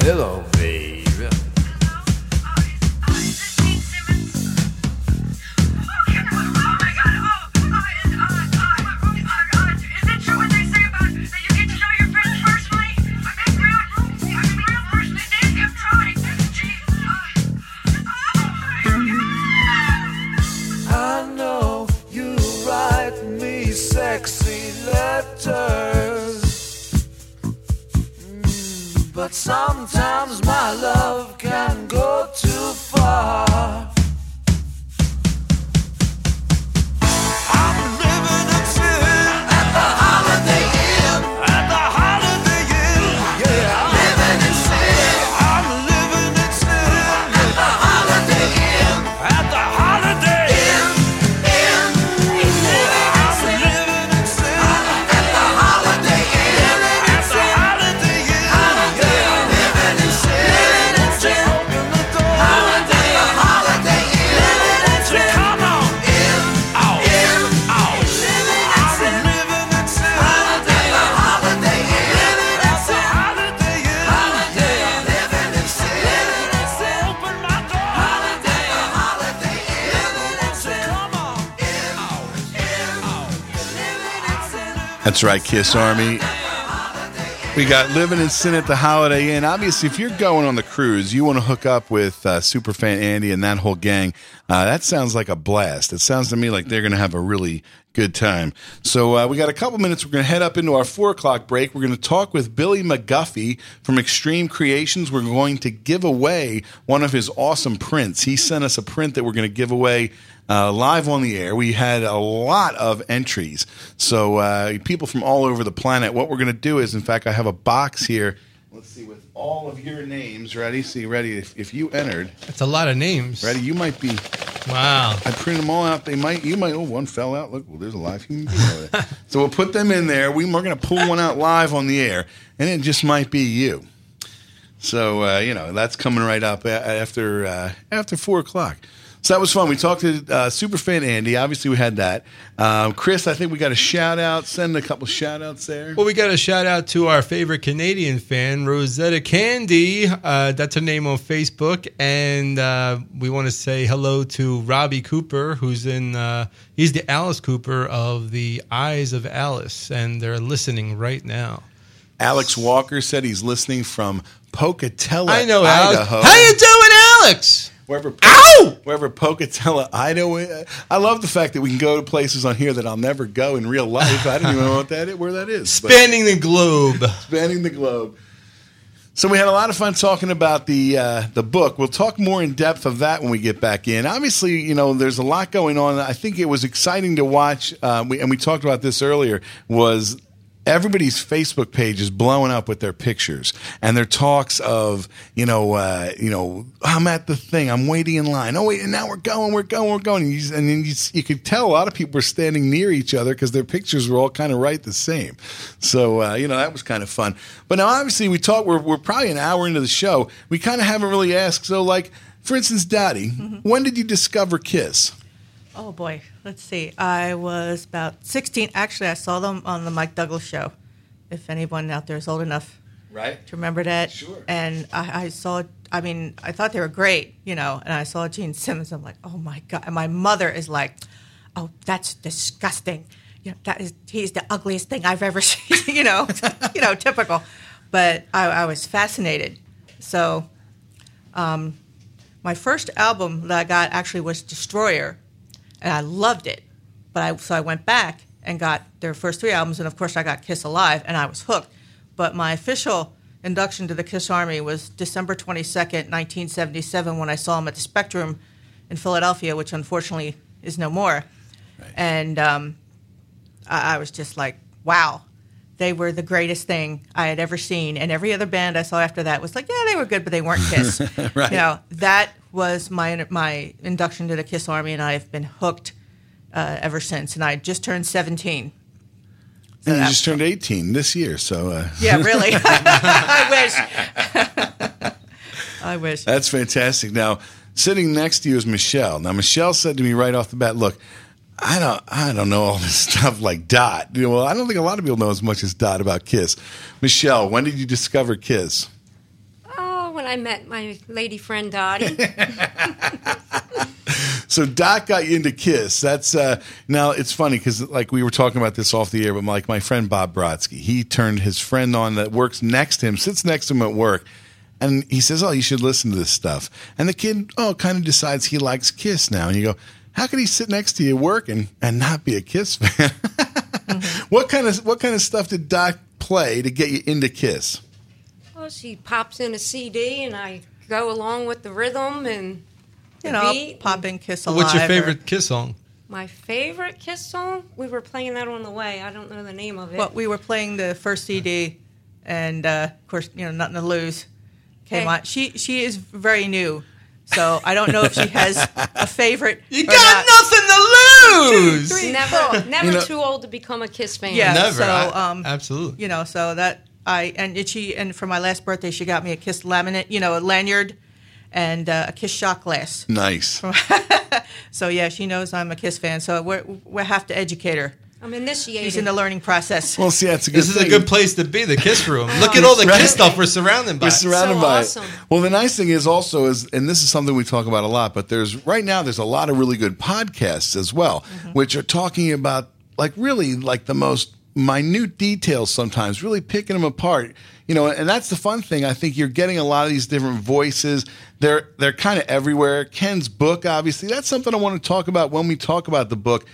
Hello, baby. Hello. Oh, it's Gene Simmons. Oh, can I, oh my God. Oh, oh, it's, oh, oh, oh, oh, oh. Is that true what they say about that you get to know your friends personally? I mean, real, I mean, real personally, they have tried. Jeez. Oh, oh, my God. I know you write me sexy letters. But sometimes my love can go too far. I'm living in sin at the Holiday Inn. At the Holiday Inn, yeah. I'm living in sin. I'm living in sin at the Holiday Inn. At the Holiday Inn. Inn. I'm living in sin at the Holiday Inn. At the Holiday Inn. Living That's right, Kiss Army. We got Living in Sin at the Holiday Inn. Obviously, if you're going on the cruise, you want to hook up with uh, Superfan Andy and that whole gang. Uh, that sounds like a blast. It sounds to me like they're going to have a really good time. So uh, we got a couple minutes. We're going to head up into our four o'clock break. We're going to talk with Billy McGuffey from Extreme Creations. We're going to give away one of his awesome prints. He sent us a print that we're going to give away Uh, live on the air. We had a lot of entries. So uh, people from all over the planet. What we're going to do is, in fact, I have a box here. Let's see, with all of your names. Ready? See, ready, if, if you entered. That's a lot of names. Ready? You might be. Wow. I print them all out. They might, you might, oh, one fell out. Look, well, there's a live human being over there. So we'll put them in there. We, we're going to pull one out live on the air. And it just might be you. So, uh, you know, that's coming right up after uh, after four o'clock. So that was fun. We talked to uh, Superfan Andy. Obviously, we had that. Um, Chris, I think we got a shout-out. Send a couple shout-outs there. Well, we got a shout-out to our favorite Canadian fan, Rosetta Candy. Uh, that's her name on Facebook. And uh, we want to say hello to Robbie Cooper, who's in uh, – he's the Alice Cooper of the Eyes of Alice, and they're listening right now. Alex Walker said he's listening from Pocatello, I know, Idaho. Alex. How you doing, Alex? Wherever, po- Ow! Wherever Pocatello, Idaho is. I love the fact that we can go to places on here that I'll never go in real life. I don't even know what that is, where that is. Spanning the globe. Spanning the globe. So we had a lot of fun talking about the uh, the book. We'll talk more in depth of that when we get back in. Obviously, you know, there's a lot going on. I think it was exciting to watch, uh, we, and we talked about this earlier, was everybody's Facebook page is blowing up with their pictures and their talks of, you know, uh, you know, I'm at the thing, I'm waiting in line. Oh wait, and now we're going, we're going, we're going. And, you, and then you, you could tell a lot of people were standing near each other because their pictures were all kind of right the same. So uh, you know, that was kind of fun. But now, obviously, we talk. We're we're probably an hour into the show. We kind of haven't really asked. So, like, for instance, Dottie, mm-hmm. when did you discover Kiss? Oh, boy. Let's see. I was about sixteen. Actually, I saw them on the Mike Douglas show, if anyone out there is old enough right. to remember that. Sure. And I, I saw, I mean, I thought they were great, you know, and I saw Gene Simmons. I'm like, oh, my God. And my mother is like, oh, that's disgusting. You know, that is, he's the ugliest thing I've ever seen, you know, you know, typical. But I, I was fascinated. So um, my first album that I got actually was Destroyer. And I loved it, but I so I went back and got their first three albums, and of course I got Kiss Alive, and I was hooked. But my official induction to the Kiss Army was December twenty-second, nineteen seventy-seven, when I saw them at the Spectrum in Philadelphia, which unfortunately is no more. Right. And um, I, I was just like, wow, they were the greatest thing I had ever seen. And every other band I saw after that was like, yeah, they were good, but they weren't Kiss. Right. You know, that was my my induction to the Kiss Army, and I've been hooked uh, ever since. And I just turned seventeen. So and you just turned eighteen this year, so. Uh. Yeah, really. I wish. I wish. That's fantastic. Now, sitting next to you is Michelle. Now, Michelle said to me right off the bat, look, I don't I don't know all this stuff like Dot. You know, well, I don't think a lot of people know as much as Dot about Kiss. Michelle, when did you discover Kiss? When I met my lady friend Dottie. So Dot got you into Kiss. That's uh, now it's funny because like we were talking about this off the air, but like my friend Bob Brodsky, he turned his friend on that works next to him, sits next to him at work, and he says, "Oh, you should listen to this stuff." And the kid, oh, kind of decides he likes Kiss now, and you go, "How can he sit next to you working and not be a Kiss fan?" Mm-hmm. What kind of what kind of stuff did Dot play to get you into Kiss? She pops in a C D, and I go along with the rhythm and the you know, beat. Pop in Kiss Alive. What's your favorite Kiss song? My favorite Kiss song? We were playing that on the way. I don't know the name of it. Well, we were playing the first C D, and uh, of course, you know, Nothing to Lose came on. She she is very new, so I don't know if she has a favorite. You got nothing to lose. Two, three, never never you know, too old to become a Kiss fan. Yeah, never. So, um, absolutely. You know, so that. I and she and for my last birthday she got me a Kiss laminate, you know, a lanyard, and uh, a Kiss shot glass. Nice. So yeah, she knows I'm a Kiss fan. So we we have to educate her. I'm initiating. She's in the learning process. Well, see, that's a good. This thing. Is a good place to be, the Kiss room. Look at all the right. Kiss stuff we're surrounded by. We're surrounded so by awesome. It. Well, the nice thing is also is, and this is something we talk about a lot, but there's right now there's a lot of really good podcasts as well, mm-hmm. which are talking about like really like the most minute details sometimes, really picking them apart, you know, and that's the fun thing. I think you're getting a lot of these different voices. They're, they're kind of everywhere. Ken's book, obviously, that's something I want to talk about when we talk about the book.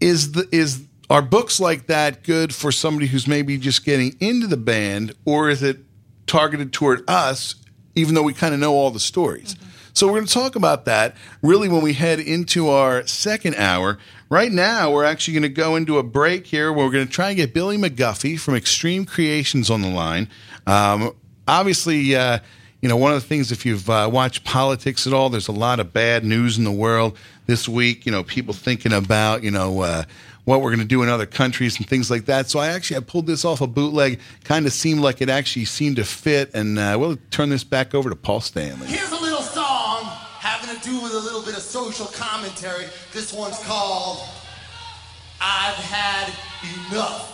Is the, is are books like that good for somebody who's maybe just getting into the band, or is it targeted toward us, even though we kind of know all the stories? Mm-hmm. So we're going to talk about that really when we head into our second hour. Right now, we're actually going to go into a break here where we're going to try and get Billy McGuffey from Extreme Creations on the line. Um, obviously, uh, you know, one of the things, if you've uh, watched politics at all, there's a lot of bad news in the world this week. You know, people thinking about, you know, uh, what we're going to do in other countries and things like that. So I actually I pulled this off a bootleg. Kind of seemed like it actually seemed to fit. And uh, we'll turn this back over to Paul Stanley. Here's a little song having to do with a little bit of social commentary. This one's called I've Had Enough.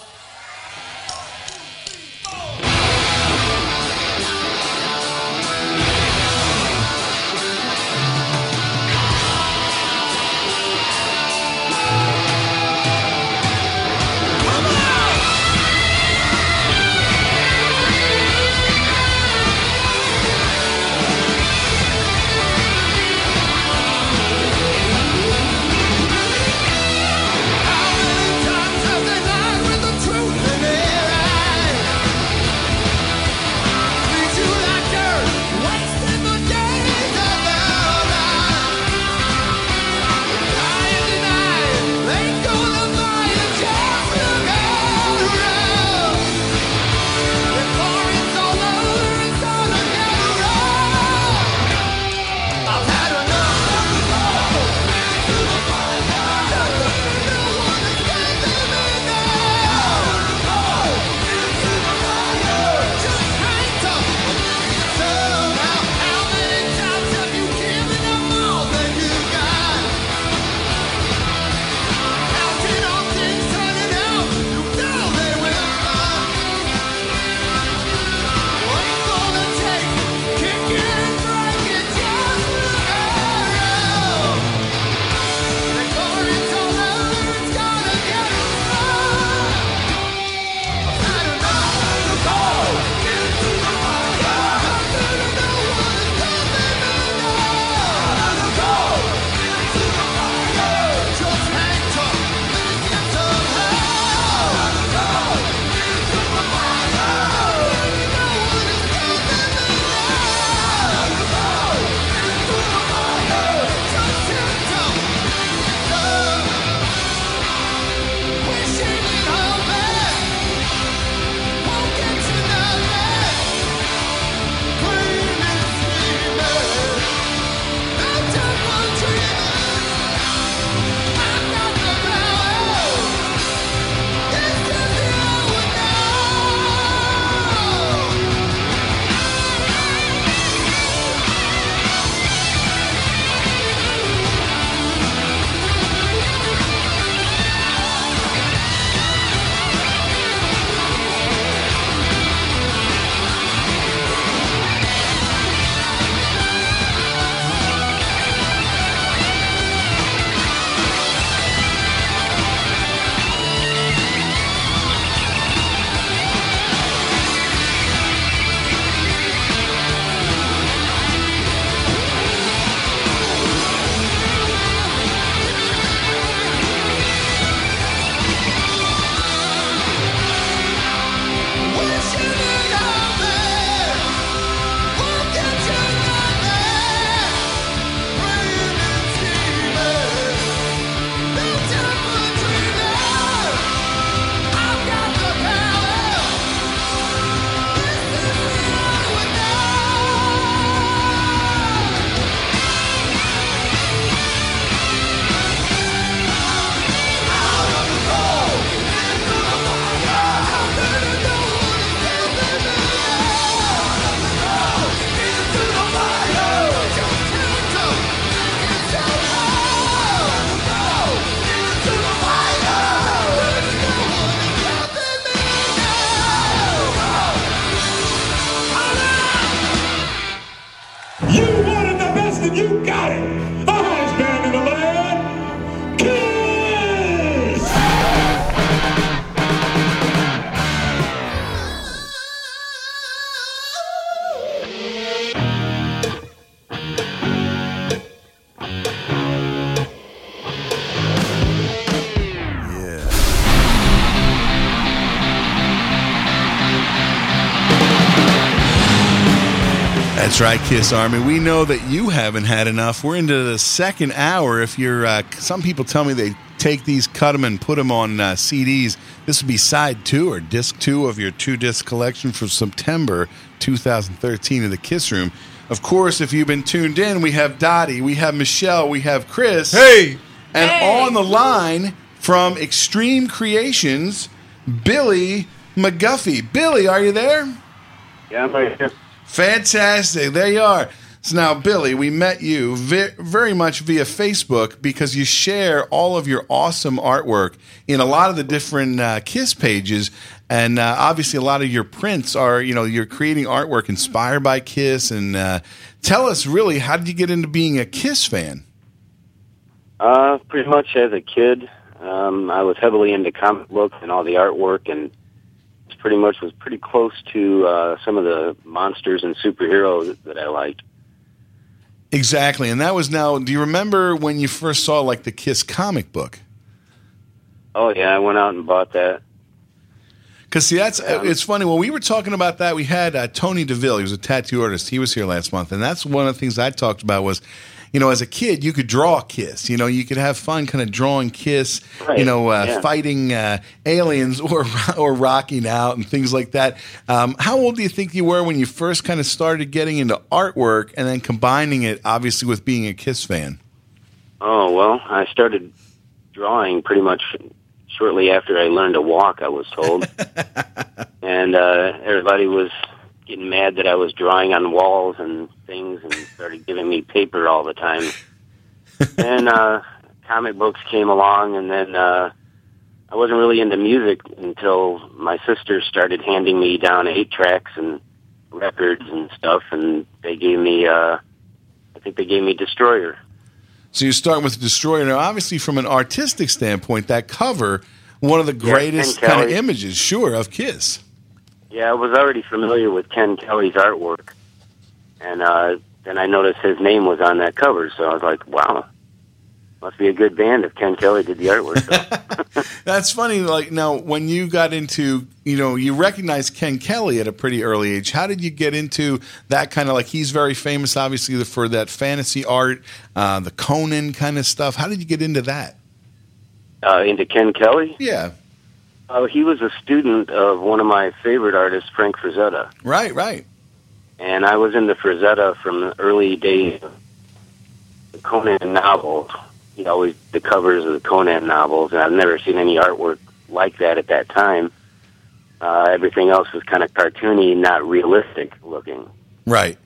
That's right, Kiss Army. We know that you haven't had enough. We're into the second hour. If you're, uh, some people tell me they take these, cut them, and put them on uh, C Ds. This would be side two or disc two of your two-disc collection for September twenty thirteen in the Kiss Room. Of course, if you've been tuned in, we have Dottie, we have Michelle, we have Chris. Hey! And hey. On the line from Extreme Creations, Billy McGuffey. Billy, are you there? Yeah, I'm right here. Fantastic. There you are. So now, Billy, we met you vi- very much via Facebook because you share all of your awesome artwork in a lot of the different uh, KISS pages. And uh, obviously, a lot of your prints are, you know, you're creating artwork inspired by KISS. And uh, tell us, really, how did you get into being a KISS fan? Uh, pretty much as a kid. Um, I was heavily into comic books and all the artwork, and pretty much was pretty close to uh, some of the monsters and superheroes that I liked. Exactly, and that was now, do you remember when you first saw, like, the KISS comic book? Oh, yeah, I went out and bought that. Because, see, that's um, it's funny. When we were talking about that, we had uh, Tony DeVille. He was a tattoo artist. He was here last month, and that's one of the things I talked about was, you know, as a kid, you could draw KISS. You know, you could have fun kind of drawing KISS, right. you know, uh, yeah. fighting uh, aliens or or rocking out and things like that. Um, how old do you think you were when you first kind of started getting into artwork and then combining it, obviously, with being a KISS fan? Oh, well, I started drawing pretty much shortly after I learned to walk, I was told. and uh, everybody was getting mad that I was drawing on walls and things and started giving me paper all the time. Then uh, comic books came along, and then uh, I wasn't really into music until my sister started handing me down eight tracks and records and stuff, and they gave me, uh, I think they gave me Destroyer. So you're starting with Destroyer. Now, obviously, from an artistic standpoint, that cover, one of the greatest yeah, kind of images, sure, of KISS. Yeah, I was already familiar with Ken Kelly's artwork, and uh, then I noticed his name was on that cover, so I was like, wow, must be a good band if Ken Kelly did the artwork. So. That's funny. Like, now, when you got into, you know, you recognized Ken Kelly at a pretty early age. How did you get into that kind of, like, he's very famous, obviously, for that fantasy art, uh, the Conan kind of stuff. How did you get into that? Uh, into Ken Kelly? Yeah. Oh, he was a student of one of my favorite artists, Frank Frazetta. Right, right. And I was into Frazetta from the early days of the Conan novels. He always did the covers of the Conan novels, and I've never seen any artwork like that at that time. Uh, everything else was kind of cartoony, not realistic looking. Right.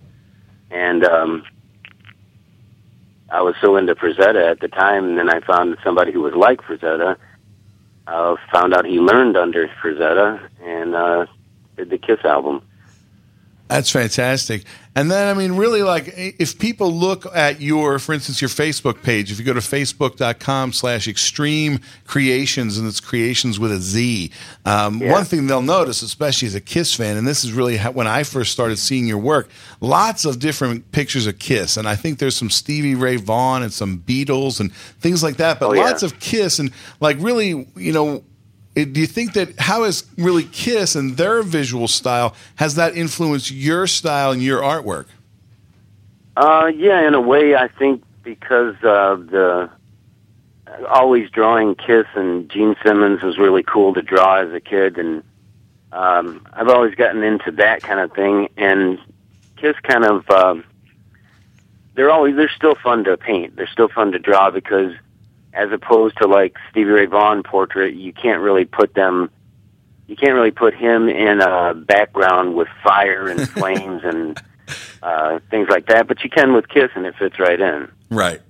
And um, I was so into Frazetta at the time, and then I found somebody who was like Frazetta. I uh, found out he learned under Frazetta and uh, did the KISS album. That's fantastic. And then, I mean, really, like, if people look at your, for instance, your Facebook page, if you go to facebook.com slash extreme creations, and it's creations with a Z, um, yeah. one thing they'll notice, especially as a KISS fan, and this is really how, when I first started seeing your work, lots of different pictures of KISS. And I think there's some Stevie Ray Vaughan and some Beatles and things like that, but oh, yeah. lots of KISS. And, like, really, you know, do you think that how is really KISS and their visual style has that influenced your style and your artwork? Uh, yeah, in a way, I think because uh, the always drawing KISS and Gene Simmons was really cool to draw as a kid, and um, I've always gotten into that kind of thing. And KISS kind of um, they're always they're still fun to paint, they're still fun to draw because. As opposed to, like, Stevie Ray Vaughan portrait, you can't really put them, you can't really put him in a background with fire and flames and uh, things like that, but you can with KISS, and it fits right in. Right.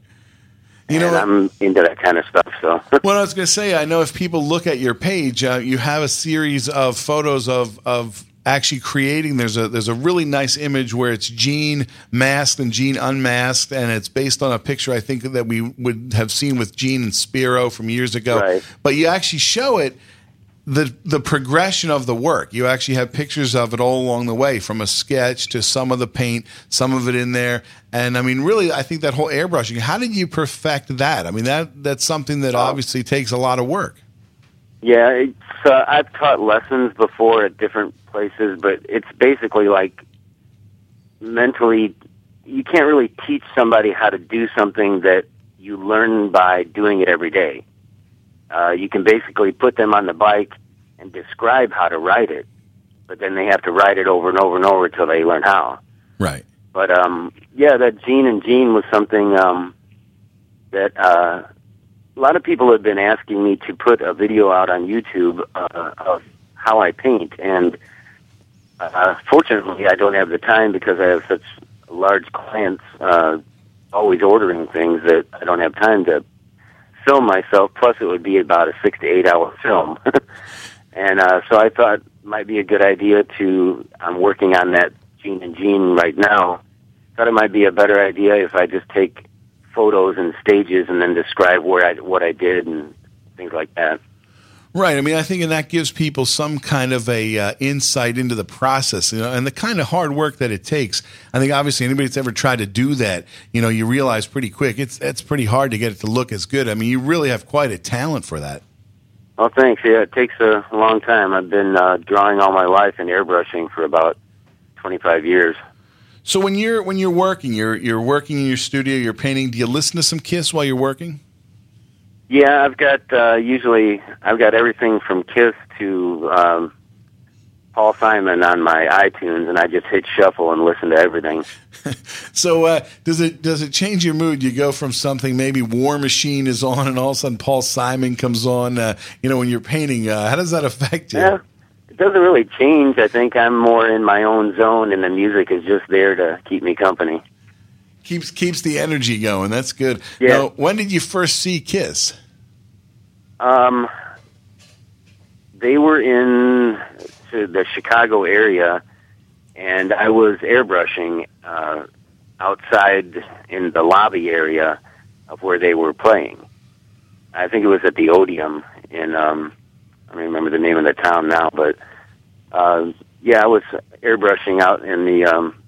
You know, I'm into that kind of stuff. So, well, I was going to say, I know if people look at your page, uh, you have a series of photos of of. Actually creating, there's a there's a really nice image where it's Gene masked and Gene unmasked, and it's based on a picture I think that we would have seen with Gene and Spiro from years ago. Right. But you actually show it, the the progression of the work. You actually have pictures of it all along the way, from a sketch to some of the paint, some of it in there. And, I mean, really, I think that whole airbrushing, how did you perfect that? I mean, that that's something that obviously takes a lot of work. Yeah, it's, uh, I've taught lessons before at different places, but it's basically like mentally, you can't really teach somebody how to do something that you learn by doing it every day. Uh, you can basically put them on the bike and describe how to ride it, but then they have to ride it over and over and over until they learn how. Right. But, um, yeah, that Gene and Gene was something um, that uh, a lot of people have been asking me to put a video out on YouTube uh, of how I paint, and uh, fortunately I don't have the time because I have such large clients uh, always ordering things that I don't have time to film myself, plus it would be about a six to eight hour film. And uh, so I thought it might be a good idea to, I'm working on that Gene and Gene right now, thought it might be a better idea if I just take photos and stages and then describe where I, what I did and things like that. Right. I mean, I think and that gives people some kind of a uh, insight into the process, you know, and the kind of hard work that it takes. I think obviously anybody that's ever tried to do that, you know, you realize pretty quick it's that's pretty hard to get it to look as good. I mean, you really have quite a talent for that. Well, thanks. Yeah, it takes a long time. I've been uh, drawing all my life and airbrushing for about twenty-five years. So when you're when you're working, you're you're working in your studio, you're painting. Do you listen to some Kiss while you're working? Yeah, I've got uh, usually I've got everything from Kiss to um, Paul Simon on my iTunes, and I just hit shuffle and listen to everything. So uh, does it does it change your mood? You go from something maybe War Machine is on, and all of a sudden Paul Simon comes on. Uh, you know, when you're painting, uh, how does that affect you? Yeah, it doesn't really change. I think I'm more in my own zone, and the music is just there to keep me company. Keeps keeps the energy going. That's good. Yeah. Now, when did you first see Kiss? Um, they were in to the Chicago area, and I was airbrushing uh, outside in the lobby area of where they were playing. I think it was at the Odeum in, um, I don't remember the name of the town now, but uh, yeah, I was airbrushing out in the um,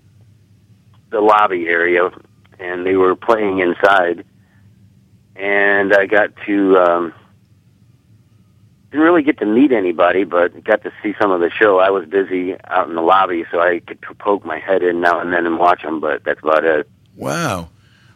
the lobby area, and they were playing inside, and I got to... Um, Didn't really get to meet anybody, but got to see some of the show. I was busy out in the lobby, so I could poke my head in now and then and watch them, but that's about it. Wow.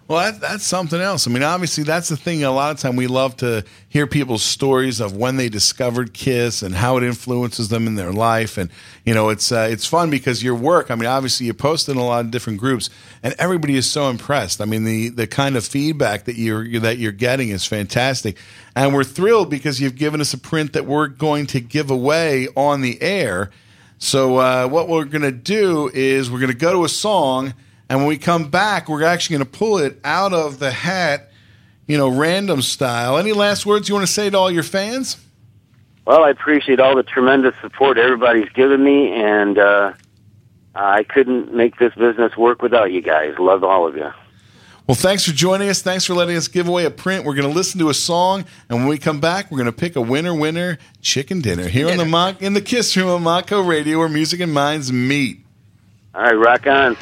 Well, that, that's something else. I mean, obviously, that's the thing. A lot of time we love to hear people's stories of when they discovered Kiss and how it influences them in their life. And, you know, it's uh, it's fun because your work, I mean, obviously, you post in a lot of different groups, and everybody is so impressed. I mean, the, the kind of feedback that you're, that you're getting is fantastic. And we're thrilled because you've given us a print that we're going to give away on the air. So uh, what we're going to do is we're going to go to a song, and when we come back, we're actually going to pull it out of the hat, you know, random style. Any last words you want to say to all your fans? Well, I appreciate all the tremendous support everybody's given me, and uh, I couldn't make this business work without you guys. Love all of you. Well, thanks for joining us. Thanks for letting us give away a print. We're going to listen to a song, and when we come back, we're going to pick a winner, winner, chicken dinner here dinner. on the Mon- in the Kiss Room on Monaco Radio, where music and minds meet. All right, rock on.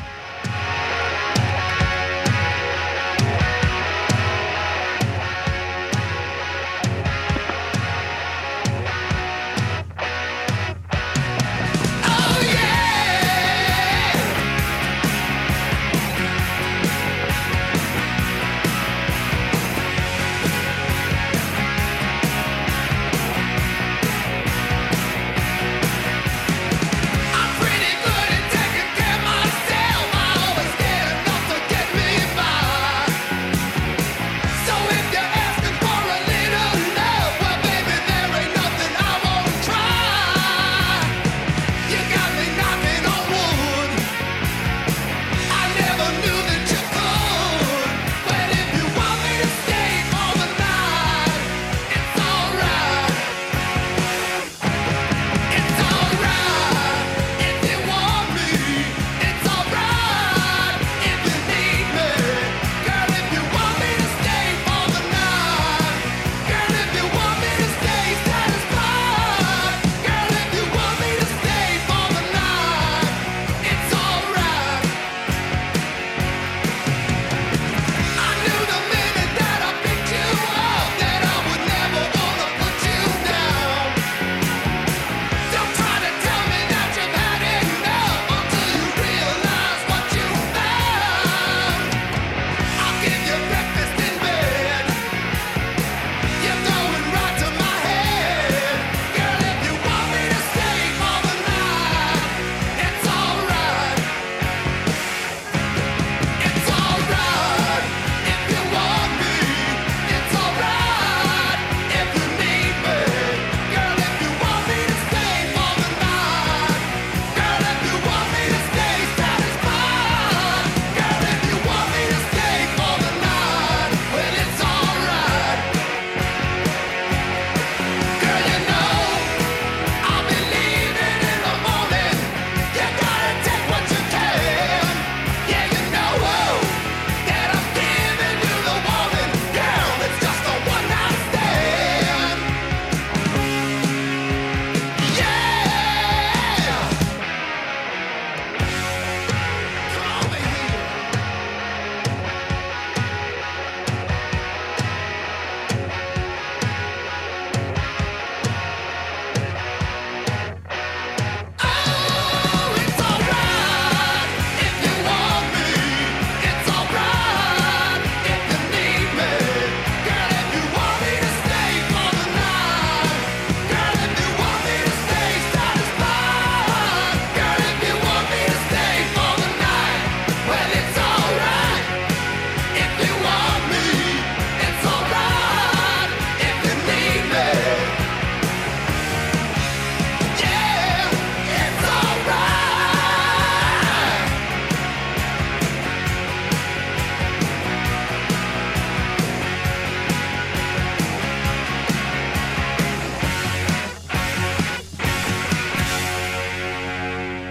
Tell my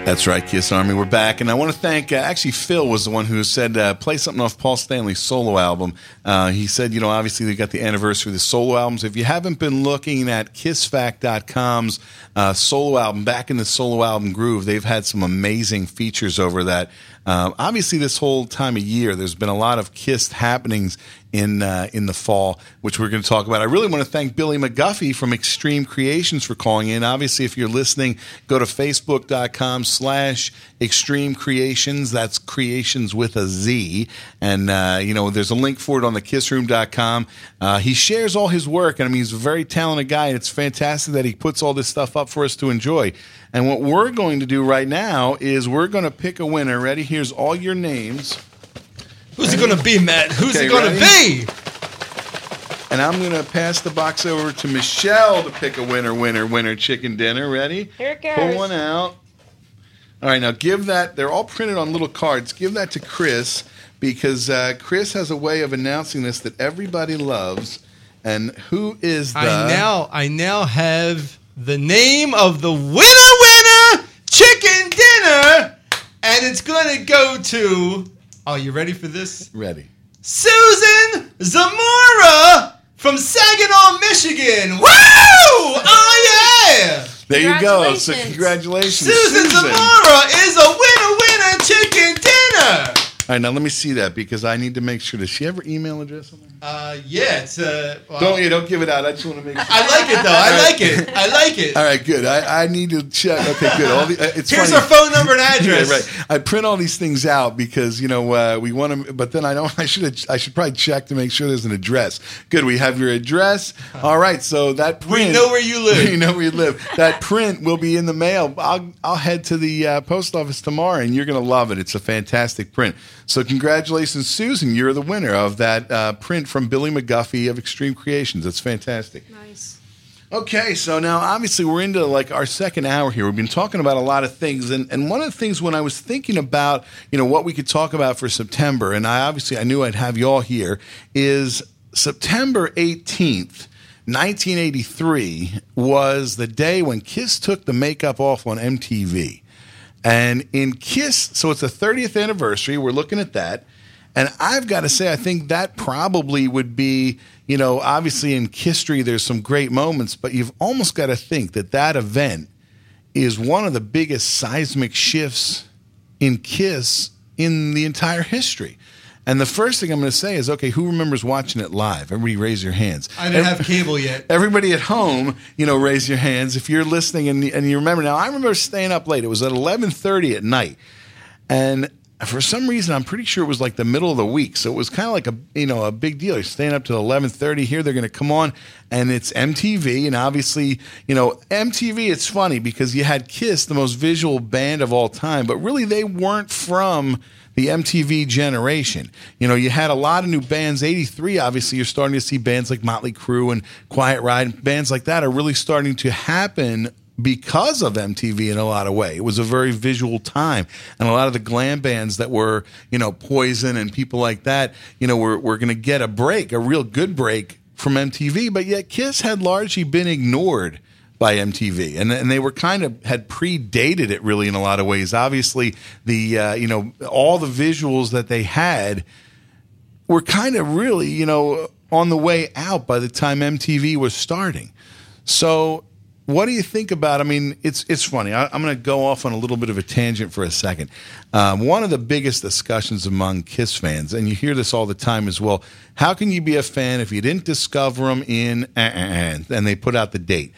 That's right, Kiss Army. We're back, and I want to thank, uh, actually Phil was the one who said, uh, play something off Paul Stanley's solo album. Uh, he said, you know, obviously they got the anniversary of the solo albums. If you haven't been looking at Kiss Fact dot com's uh, solo album, Back in the Solo Album Groove, they've had some amazing features over that. Um, obviously, this whole time of year, there's been a lot of Kiss happenings in uh, in the fall, which we're going to talk about. I really want to thank Billy McGuffey from Extreme Creations for calling in. Obviously, if you're listening, go to facebook dot com slash Extreme Creations. That's creations with a Z. And, uh, you know, there's a link for it on the kiss room dot com. Uh, he shares all his work. And I mean, he's a very talented guy. And it's fantastic that he puts all this stuff up for us to enjoy. And what we're going to do right now is we're going to pick a winner. Ready? Here's all your names. Who's ready? It going to be, Matt? Who's okay, it going to be? And I'm going to pass the box over to Michelle to pick a winner, winner, winner, chicken dinner. Ready? Here it goes. Pull one out. All right, now give that. They're all printed on little cards. Give that to Chris because uh, Chris has a way of announcing this that everybody loves. And who is the... I now, I now have the name of the winner, winner, chicken dinner. And it's going to go to... Are you ready for this? Ready. Susan Zamora from Saginaw, Michigan. Woo! Oh, yeah! There you go. So congratulations, Susan. Susan Zamora is a winner, winner, chicken dinner. All right, now let me see that because I need to make sure. Does she have her email address on there? Uh, yeah. It's, uh, well, don't you don't give it out. I just want to make sure. I like it though. I like it. I like it. All right, good. I, I need to check. Okay, good. All the uh, it's here's funny. Our phone number and address. Yeah, right. I print all these things out because you know uh, we want to. But then I don't. I should. I should probably check to make sure there's an address. Good. We have your address. All right. So that print, we know where you live. We know where you live. That print will be in the mail. I'll I'll head to the uh, post office tomorrow, and you're gonna love it. It's a fantastic print. So congratulations, Susan. You're the winner of that uh, print from Billy McGuffey of Extreme Creations. That's fantastic. Nice. Okay, so now obviously we're into like our second hour here. We've been talking about a lot of things. And, and one of the things when I was thinking about, you know, what we could talk about for September, and I obviously I knew I'd have you all here, is September eighteenth. nineteen eighty-three was the day when Kiss took the makeup off on M T V. And in Kiss, so it's the thirtieth anniversary. We're looking at that. And I've got to say, I think that probably would be, you know, obviously in history, there's some great moments, but you've almost got to think that that event is one of the biggest seismic shifts in Kiss in the entire history. And the first thing I'm going to say is, okay, who remembers watching it live? Everybody raise your hands. I didn't Every, have cable yet. Everybody at home, you know, raise your hands. If you're listening and, and you remember. Now, I remember staying up late. It was at eleven thirty at night. And for some reason, I'm pretty sure it was like the middle of the week. So it was kind of like a, you know, a big deal. You're staying up till eleven thirty here. They're going to come on. And it's M T V. And obviously, you know, M T V, it's funny because you had Kiss, the most visual band of all time. But really, they weren't from the M T V generation. You know, you had a lot of new bands. eighty-three, obviously, you're starting to see bands like Motley Crue and Quiet Riot. Bands like that are really starting to happen because of M T V in a lot of way. It was a very visual time. And a lot of the glam bands that were, you know, Poison and people like that, you know, were, were going to get a break, a real good break from M T V. But yet Kiss had largely been ignored by M T V, and and they were kind of had predated it really in a lot of ways. Obviously, the uh, you know all the visuals that they had were kind of really you know on the way out by the time M T V was starting. So, what do you think about? I mean, it's it's funny. I, I'm going to go off on a little bit of a tangent for a second. Um, one of the biggest discussions among Kiss fans, and you hear this all the time as well. How can you be a fan if you didn't discover them in uh, uh, uh, and they put out the date?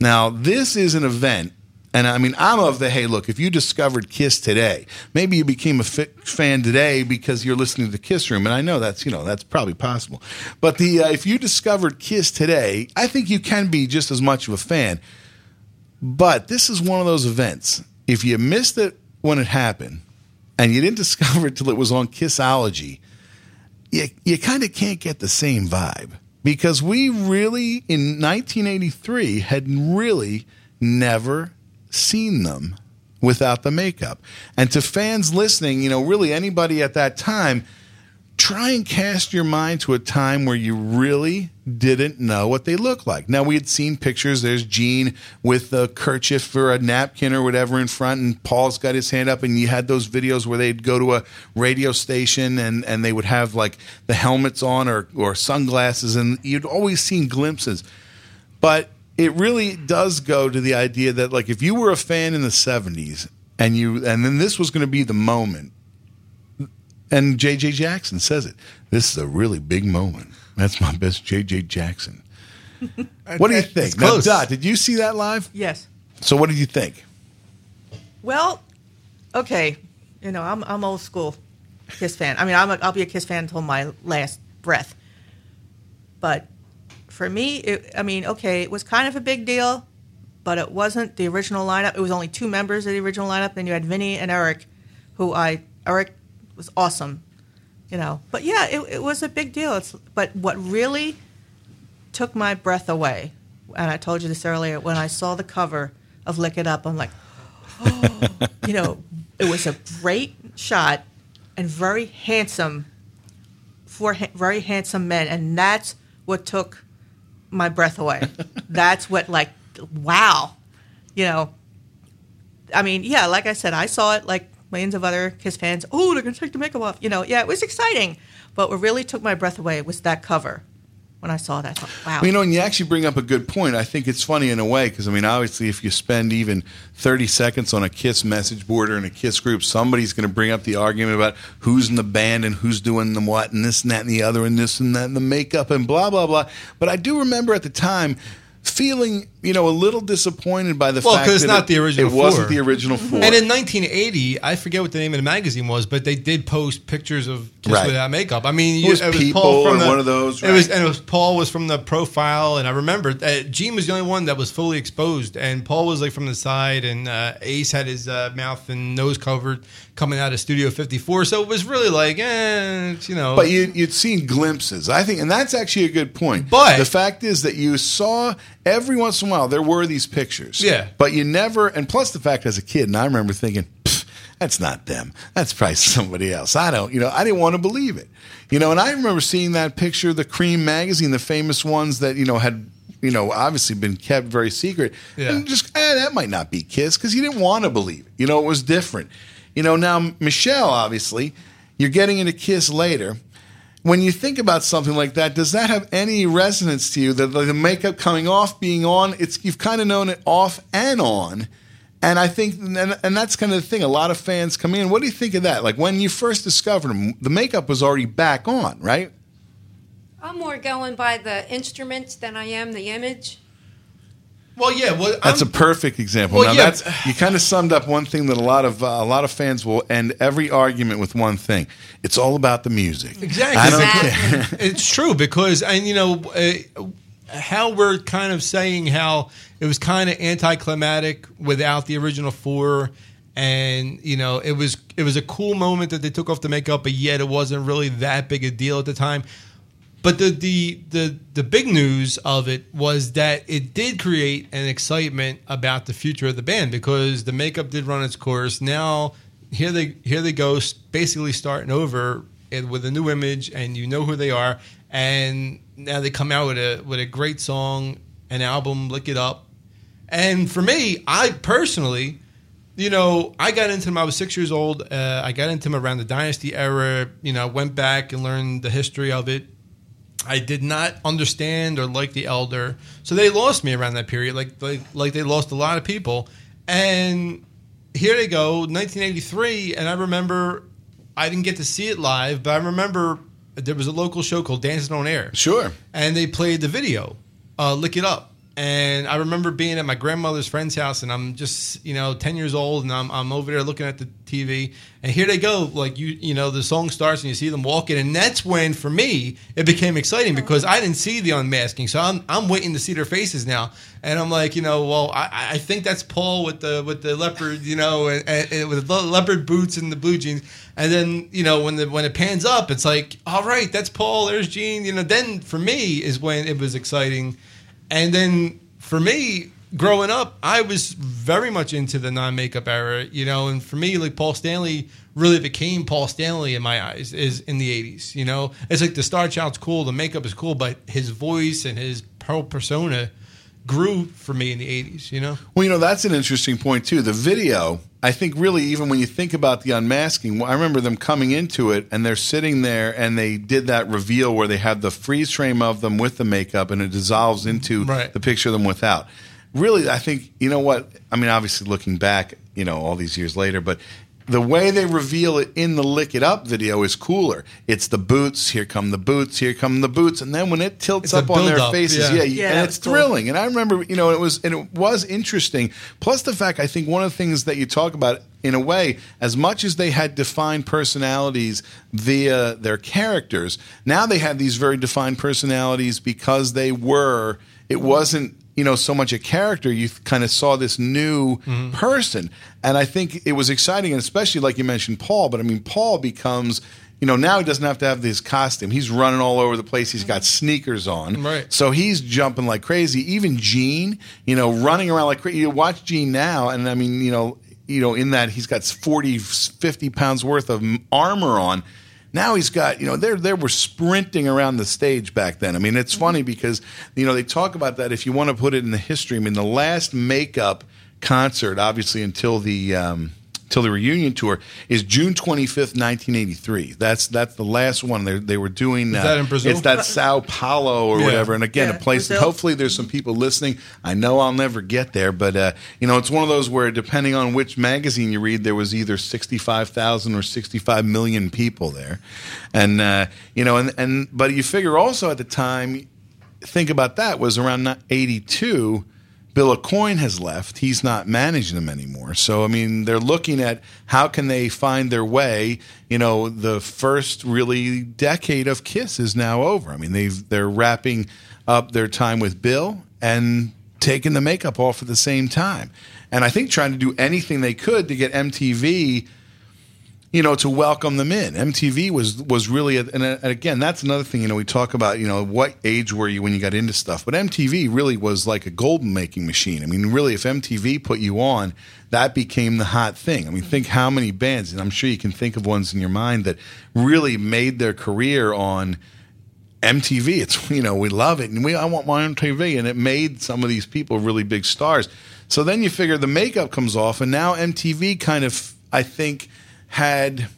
Now, this is an event, and I mean, I'm of the, hey, look, if you discovered Kiss today, maybe you became a fi- fan today because you're listening to the Kiss Room, and I know that's, you know, that's probably possible. But the uh, if you discovered Kiss today, I think you can be just as much of a fan. But this is one of those events. If you missed it when it happened, and you didn't discover it till it was on Kissology, you, you kind of can't get the same vibe. Because we really, in nineteen eighty-three, had really never seen them without the makeup. And to fans listening, you know, really anybody at that time, try and cast your mind to a time where you really didn't know what they looked like. Now, we had seen pictures. There's Gene with a kerchief or a napkin or whatever in front, and Paul's got his hand up, and you had those videos where they'd go to a radio station and, and they would have, like, the helmets on or, or sunglasses, and you'd always seen glimpses. But it really does go to the idea that, like, if you were a fan in the seventies and you and then this was going to be the moment. And J J Jackson says it. This is a really big moment. That's my best J J Jackson. What do you think? Now, Dot, did you see that live? Yes. So what did you think? Well, okay. You know, I'm I'm old school Kiss fan. I mean, I'm a, I'll be a Kiss fan until my last breath. But for me, it, I mean, okay, it was kind of a big deal, but it wasn't the original lineup. It was only two members of the original lineup. Then you had Vinny and Eric, who I Eric. was awesome, you know. But yeah, it, it was a big deal. It's, but what really took my breath away, and I told you this earlier, when I saw the cover of Lick It Up, I'm like, oh, you know, it was a great shot and very handsome, four ha- very handsome men. And that's what took my breath away. That's what, like, wow, you know. I mean, yeah, like I said, I saw it like millions of other Kiss fans. Oh, they're going to take the makeup off. You know, yeah, it was exciting. But what really took my breath away was that cover. When I saw that, I thought, wow. Well, you know, and you actually bring up a good point. I think it's funny in a way because, I mean, obviously if you spend even thirty seconds on a Kiss message board or in a Kiss group, somebody's going to bring up the argument about who's in the band and who's doing the what and this and that and the other and this and that and the makeup and blah, blah, blah. But I do remember at the time feeling, you know, a little disappointed by the well, fact that not it, the original it four. wasn't the original four. And in nineteen eighty, I forget what the name of the magazine was, but they did post pictures of Kiss right. without makeup. I mean, it was, you, it was People Paul from the, one of those. Right? It was, and it was Paul was from the profile, and I remember uh, Gene was the only one that was fully exposed, and Paul was like from the side, and uh, Ace had his uh, mouth and nose covered coming out of Studio fifty-four, so it was really like, eh, you know. But you, you'd seen glimpses, I think, and that's actually a good point. But the fact is that you saw. Every once in a while, there were these pictures. Yeah. But you never, and plus the fact as a kid, and I remember thinking, that's not them. That's probably somebody else. I don't, you know, I didn't want to believe it. You know, and I remember seeing that picture, the Cream magazine, the famous ones that, you know, had, you know, obviously been kept very secret. Yeah. And just, eh, that might not be Kiss because you didn't want to believe it. You know, it was different. You know, now, Michelle, obviously, you're getting into Kiss later. When you think about something like that, does that have any resonance to you? The, the makeup coming off, being on, it's you've kind of known it off and on. And I think, and, and that's kind of the thing. A lot of fans come in. What do you think of that? Like when you first discovered them, the makeup was already back on, right? I'm more going by the instruments than I am the image. Well, yeah, well, that's I'm, a perfect example. Well, now, yeah. that's, you kind of summed up one thing that a lot of uh, a lot of fans will end every argument with one thing. It's all about the music. Exactly, I don't exactly. care. It's true because, and you know, uh, how we're kind of saying how it was kind of anticlimactic without the original four, and you know, it was it was a cool moment that they took off the makeup, but yet it wasn't really that big a deal at the time. But the, the the the big news of it was that it did create an excitement about the future of the band because the makeup did run its course. Now here they here they go, basically starting over with a new image, and you know who they are. And now they come out with a with a great song, an album, Lick It Up. And for me, I personally, you know, I got into them, I was six years old. Uh, I got into them around the Dynasty era. You know, I went back and learned the history of it. I did not understand or like the Elder, so they lost me around that period, like like, like they lost a lot of people. And here they go, nineteen eighty-three, and I remember I didn't get to see it live, but I remember there was a local show called Dancing on Air. Sure. And they played the video, uh, Lick It Up. And I remember being at my grandmother's friend's house, and I'm just, you know, ten years old, and I'm I'm over there looking at the T V, and here they go, like you you know, the song starts, and you see them walking, and that's when for me it became exciting because I didn't see the unmasking, so I'm I'm waiting to see their faces now, and I'm like, you know, well, I, I think that's Paul with the with the leopard, you know, and, and with the leopard boots and the blue jeans, and then you know when the when it pans up, it's like, all right, that's Paul, there's Gene, you know. Then for me is when it was exciting. And then for me, growing up, I was very much into the non-makeup era, you know. And for me, like Paul Stanley really became Paul Stanley in my eyes is in the eighties. You know, it's like the star child's cool, the makeup is cool, but his voice and his whole persona grew for me in the eighties, you know? Well, you know, that's an interesting point, too. The video, I think really even when you think about the unmasking, I remember them coming into it, and they're sitting there, and they did that reveal where they had the freeze frame of them with the makeup, and it dissolves into right. the picture of them without. Really, I think, you know what? I mean, obviously looking back, you know, all these years later, but the way they reveal it in the Lick It Up video is cooler. It's the boots, here come the boots, here come the boots, and then when it tilts it's up on their up, faces, yeah, yeah, yeah and it's thrilling. Cool. And I remember, you know, it was and it was interesting. Plus the fact, I think one of the things that you talk about, in a way, as much as they had defined personalities via their characters, now they had these very defined personalities because they were, it wasn't, you know, so much a character, you kind of saw this new mm-hmm. person. And I think it was exciting, and especially like you mentioned Paul, but I mean, Paul becomes, you know, now he doesn't have to have this costume. He's running all over the place. He's got sneakers on. Right. So he's jumping like crazy. Even Gene, you know, running around like crazy. You watch Gene now, and I mean, you know, you know, in that he's got forty, fifty pounds worth of armor on. Now he's got, you know, they're, they were sprinting around the stage back then. I mean, it's funny because, you know, they talk about that if you want to put it in the history. I mean, the last makeup concert, obviously, until the um, until the Reunion tour is June twenty-fifth, nineteen eighty-three. That's that's the last one they they were doing. Uh, is that in Brazil? It's that Sao Paulo or yeah. whatever. And again, yeah, a place, Brazil. Hopefully there's some people listening. I know I'll never get there, but, uh, you know, it's one of those where depending on which magazine you read, there was either sixty-five thousand or sixty-five million people there. And, uh, you know, and, and but you figure also at the time, think about that, was around eighty-two. Bill O'Coin has left. He's not managing them anymore. So, I mean, they're looking at how can they find their way. You know, the first really decade of Kiss is now over. I mean, they've, they're wrapping up their time with Bill and taking the makeup off at the same time. And I think trying to do anything they could to get M T V, you know, to welcome them in. M T V was was really, a, and, a, and again, that's another thing, you know, we talk about, you know, what age were you when you got into stuff? But M T V really was like a gold-making machine. I mean, really, if M T V put you on, that became the hot thing. I mean, think how many bands, and I'm sure you can think of ones in your mind that really made their career on M T V. It's, you know, we love it, and we I want my M T V, and it made some of these people really big stars. So then you figure the makeup comes off, and now M T V kind of, I think, had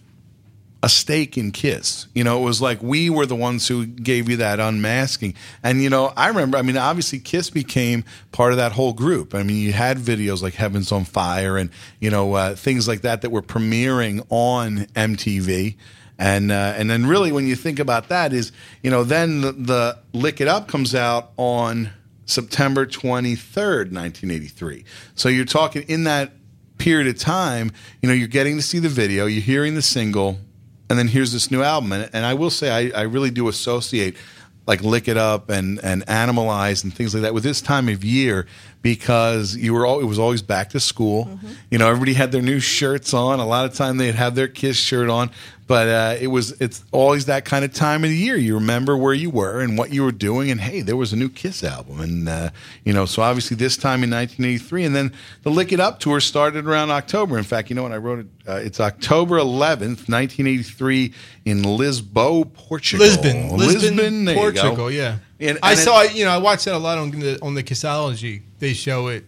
a stake in Kiss. You know, it was like we were the ones who gave you that unmasking. And, you know, I remember, I mean, obviously Kiss became part of that whole group. I mean, you had videos like Heaven's on Fire and, you know, uh, things like that that were premiering on M T V. And uh, and then really when you think about that is, you know, then the, the Lick It Up comes out on September twenty-third, nineteen eighty-three. So you're talking in that period of time, you know, you're getting to see the video, you're hearing the single, and then here's this new album. And, and I will say, I, I really do associate like Lick It Up and, and Animalize and things like that with this time of year because you were all, it was always back to school. Mm-hmm. You know, everybody had their new shirts on. A lot of time they'd have their Kiss shirt on, but uh, it was it's always that kind of time of the year. You remember where you were and what you were doing, and hey, there was a new Kiss album. And, uh, you know, so obviously this time in nineteen eighty-three, and then the Lick It Up tour started around October. In fact, you know what, I wrote it, uh, it's October eleventh, nineteen eighty-three in Lisboa, Portugal. Lisbon. Lisbon, Lisbon there Portugal, you go. Yeah. And, and I saw it, you know, I watched that a lot on the, on the Kissology. They show it.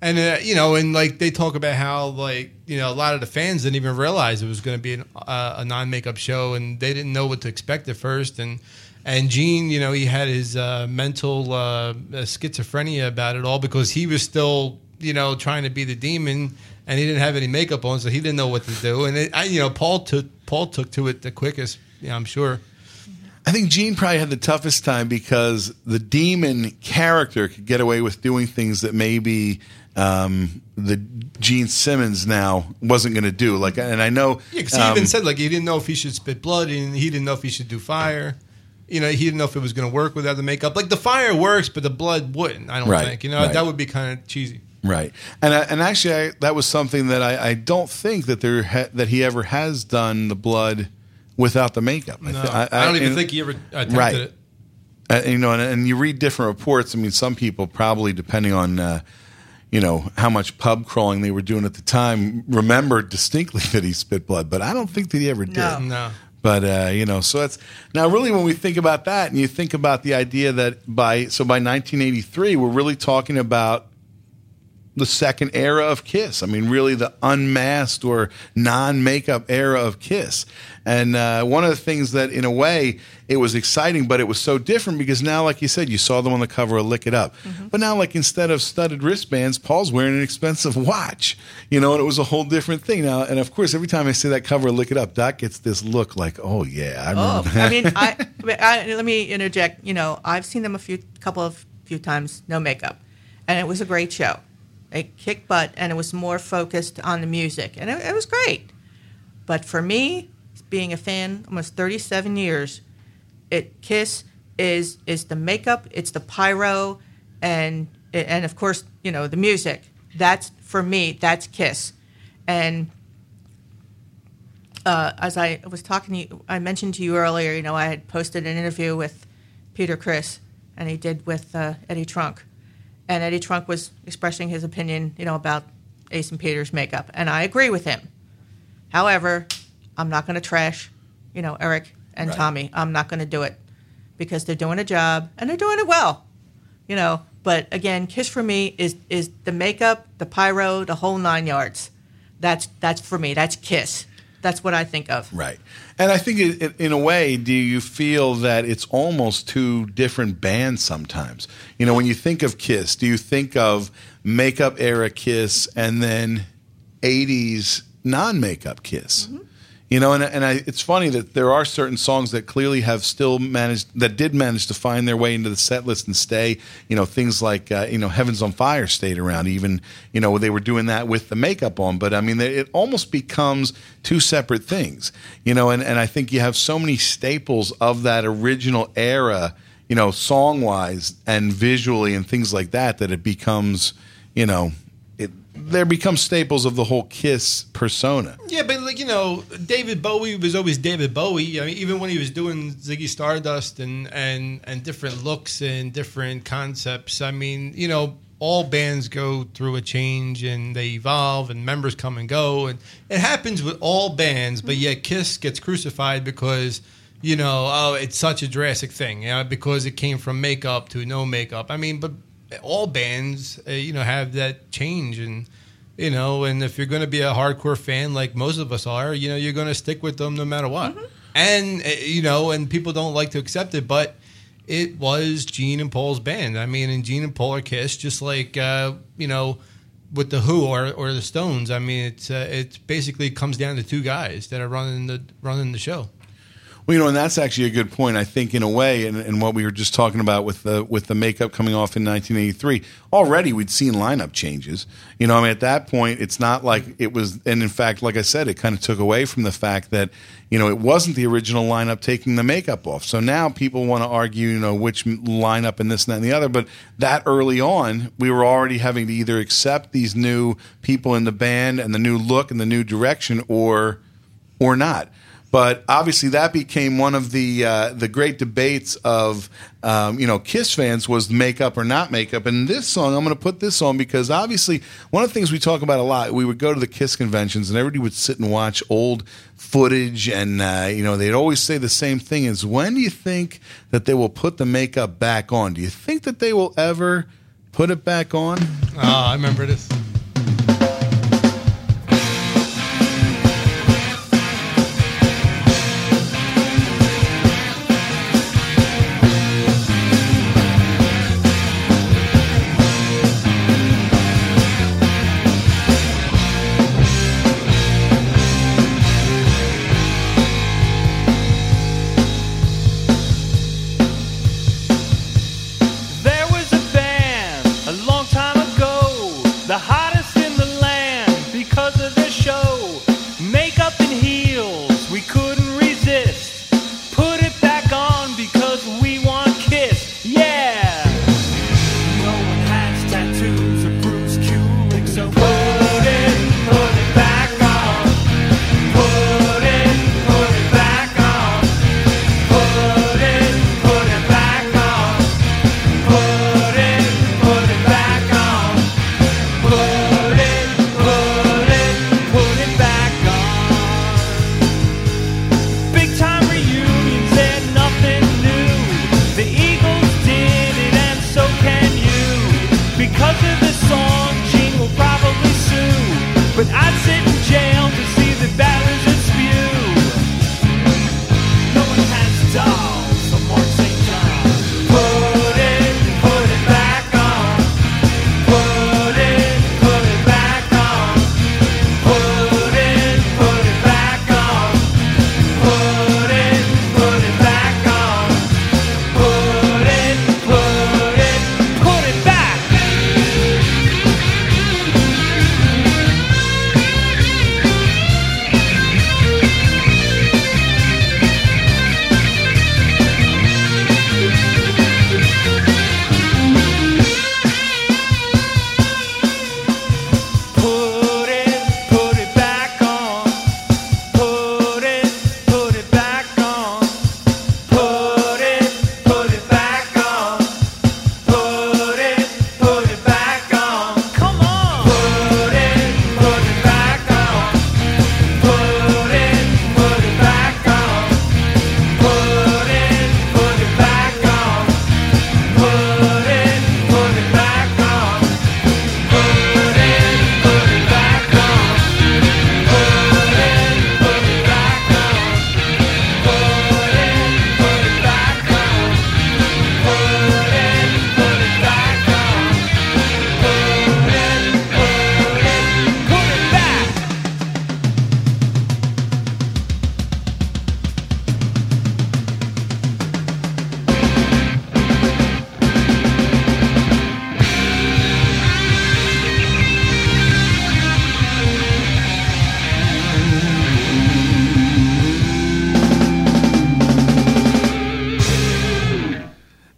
And, uh, you know, and, like, they talk about how, like, you know, a lot of the fans didn't even realize it was going to be an, uh, a non-makeup show, and they didn't know what to expect at first. And and Gene, you know, he had his uh, mental uh, schizophrenia about it all because he was still, you know, trying to be the demon, and he didn't have any makeup on, so he didn't know what to do. And, it, I, you know, Paul took, Paul took to it the quickest, you know, I'm sure. I think Gene probably had the toughest time because the demon character could get away with doing things that maybe um, the Gene Simmons now wasn't going to do. Like, and I know, yeah, because he um, even said like he didn't know if he should spit blood, and he didn't know if he should do fire. You know, he didn't know if it was going to work without the makeup. Like the fire works, but the blood wouldn't. I don't right, think. You know, right. That would be kind of cheesy. Right, and I, and actually, I, that was something that I, I don't think that there ha- that he ever has done the blood without the makeup. No, I, th- I, I don't even and, think he ever attempted right. it. Uh, you know, and, and you read different reports. I mean, some people probably, depending on, uh, you know, how much pub crawling they were doing at the time, remembered distinctly that he spit blood, but I don't think that he ever did. No, no. But, uh, you know, so that's, now really when we think about that and you think about the idea that by, so by nineteen eighty-three, we're really talking about the second era of Kiss. I mean, really the unmasked or non-makeup era of Kiss. And uh, one of the things that, in a way, it was exciting, but it was so different because now, like you said, you saw them on the cover of Lick It Up. Mm-hmm. But now, like, instead of studded wristbands, Paul's wearing an expensive watch, you know, and it was a whole different thing. Now, and of course, every time I see that cover of Lick It Up, Doc gets this look like, oh, yeah, I remember oh, that. I mean, I, I, let me interject. You know, I've seen them a few couple of few times, no makeup, and it was a great show. It kicked butt, and it was more focused on the music, and it, it was great. But for me, being a fan almost thirty-seven years, it Kiss is is the makeup, it's the pyro, and and of course, you know, the music. That's for me. That's Kiss. And uh, as I was talking to you, I mentioned to you earlier, you know, I had posted an interview with Peter Criss, and he did with uh, Eddie Trunk. And Eddie Trunk was expressing his opinion, you know, about Ace and Peter's makeup. And I agree with him. However, I'm not going to trash, you know, Eric and right. Tommy. I'm not going to do it because they're doing a job and they're doing it well, you know. But, again, Kiss for me is is the makeup, the pyro, the whole nine yards. That's, that's for me. That's Kiss. That's what I think of. Right. And I think, it, it, in a way, do you feel that it's almost two different bands sometimes? You know, when you think of Kiss, do you think of makeup era Kiss and then eighties non-makeup Kiss? Mm-hmm. You know, and and I, it's funny that there are certain songs that clearly have still managed, that did manage to find their way into the set list and stay. You know, things like, uh, you know, Heaven's on Fire stayed around even, you know, they were doing that with the makeup on. But, I mean, they, it almost becomes two separate things, you know, and, and I think you have so many staples of that original era, you know, song-wise and visually and things like that, that it becomes, you know, there become staples of the whole Kiss persona. Yeah, but, like, you know, David Bowie was always David Bowie. I mean, even when he was doing Ziggy Stardust and, and, and different looks and different concepts, I mean, you know, all bands go through a change and they evolve and members come and go. And it happens with all bands, but yet Kiss gets crucified because, you know, oh, it's such a drastic thing, you know, because it came from makeup to no makeup. I mean, but all bands, uh, you know, have that change, and you know, and if you're going to be a hardcore fan like most of us are, you know, you're going to stick with them no matter what. Mm-hmm. And uh, you know, and people don't like to accept it, but it was Gene and Paul's band. I mean, and Gene and Paul are Kiss, just like uh, you know, with the Who or or the Stones. I mean, it's uh, it basically comes down to two guys that are running the running the show. Well, you know, and that's actually a good point, I think, in a way, and, and what we were just talking about with the with the makeup coming off in nineteen eighty-three. Already we'd seen lineup changes. You know, I mean, at that point, it's not like it was, and in fact, like I said, it kind of took away from the fact that, you know, it wasn't the original lineup taking the makeup off. So now people want to argue, you know, which lineup and this and that and the other. But that early on, we were already having to either accept these new people in the band and the new look and the new direction or or not. But obviously, that became one of the uh, the great debates of um, you know, Kiss fans, was makeup or not makeup. And this song, I'm going to put this on because obviously one of the things we talk about a lot. We would go to the Kiss conventions and everybody would sit and watch old footage, and uh, you know, they'd always say the same thing: is when do you think that they will put the makeup back on? Do you think that they will ever put it back on? Oh, I remember this. The high-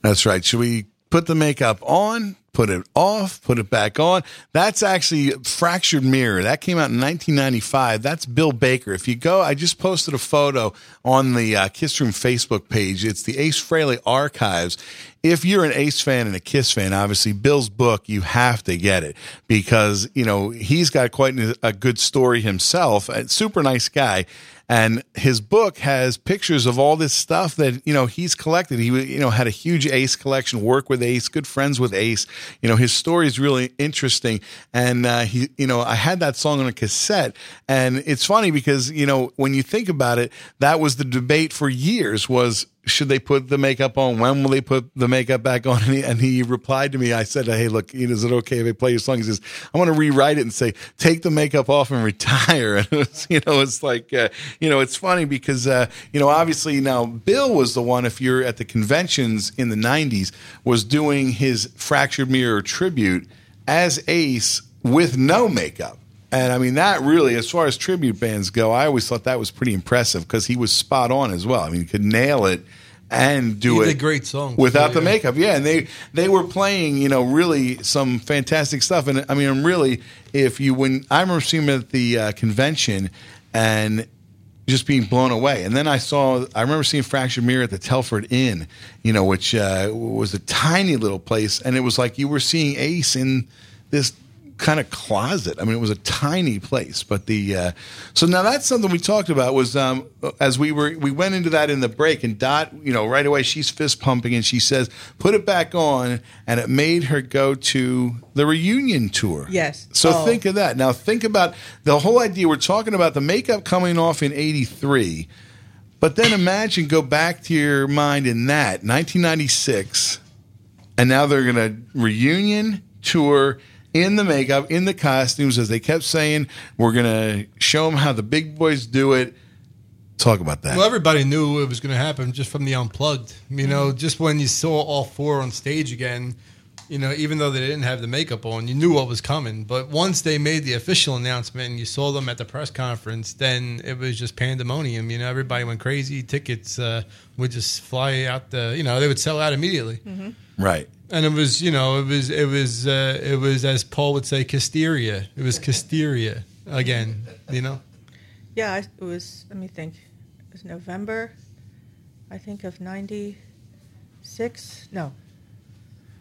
That's right. Should we put the makeup on, put it off, put it back on? That's actually Fractured Mirror. That came out in nineteen ninety-five. That's Bill Baker. If you go, I just posted a photo on the uh, Kiss Room Facebook page. It's the Ace Frehley Archives. If you're an Ace fan and a Kiss fan, obviously Bill's book, you have to get it because, you know, he's got quite a good story himself. A super nice guy. And his book has pictures of all this stuff that, you know, he's collected. He, you know, had a huge Ace collection, work with Ace, good friends with Ace. You know, his story is really interesting. And, uh, he, you know, I had that song on a cassette. And it's funny because, you know, when you think about it, that was the debate for years was, should they put the makeup on? When will they put the makeup back on? And he, and he replied to me. I said, hey, look, is it okay if I play your song? He says, I want to rewrite it and say, take the makeup off and retire. And it was, you know, it's like, uh, you know, it's funny because, uh, you know, obviously now Bill was the one, if you're at the conventions in the nineties, was doing his Fractured Mirror tribute as Ace with no makeup. And I mean, that really, as far as tribute bands go, I always thought that was pretty impressive because he was spot on as well. I mean, he could nail it and do it. He did great songs without the makeup. Yeah, and they they were playing, you know, really some fantastic stuff. And I mean, really, if you when I remember seeing him at the uh, convention and just being blown away. And then I saw, I remember seeing Fractured Mirror at the Telford Inn, you know, which uh, was a tiny little place, and it was like you were seeing Ace in this kind of closet. I mean, it was a tiny place, but the uh, so now that's something we talked about was um, as we were we went into that in the break, and Dot, you know, right away she's fist pumping and she says, "Put it back on," and it made her go to the Reunion tour. Yes. So oh. think of that. Now think about the whole idea. We're talking about the makeup coming off in eighty-three, but then imagine go back to your mind in that nineteen ninety-six, and now they're gonna Reunion tour. In the makeup, in the costumes, as they kept saying, we're going to show them how the big boys do it. Talk about that. Well, everybody knew it was going to happen just from the Unplugged. You know, just when you saw all four on stage again, you know, even though they didn't have the makeup on, you knew what was coming. But once they made the official announcement and you saw them at the press conference, then it was just pandemonium. You know, everybody went crazy. Tickets uh, would just fly out the, you know, they would sell out immediately. Mm-hmm. Right. And it was, you know, it was, it was, uh, it was, as Paul would say, Kisteria. It was Kisteria again, you know? Yeah, it was, let me think. It was November, I think, of ninety-six. No.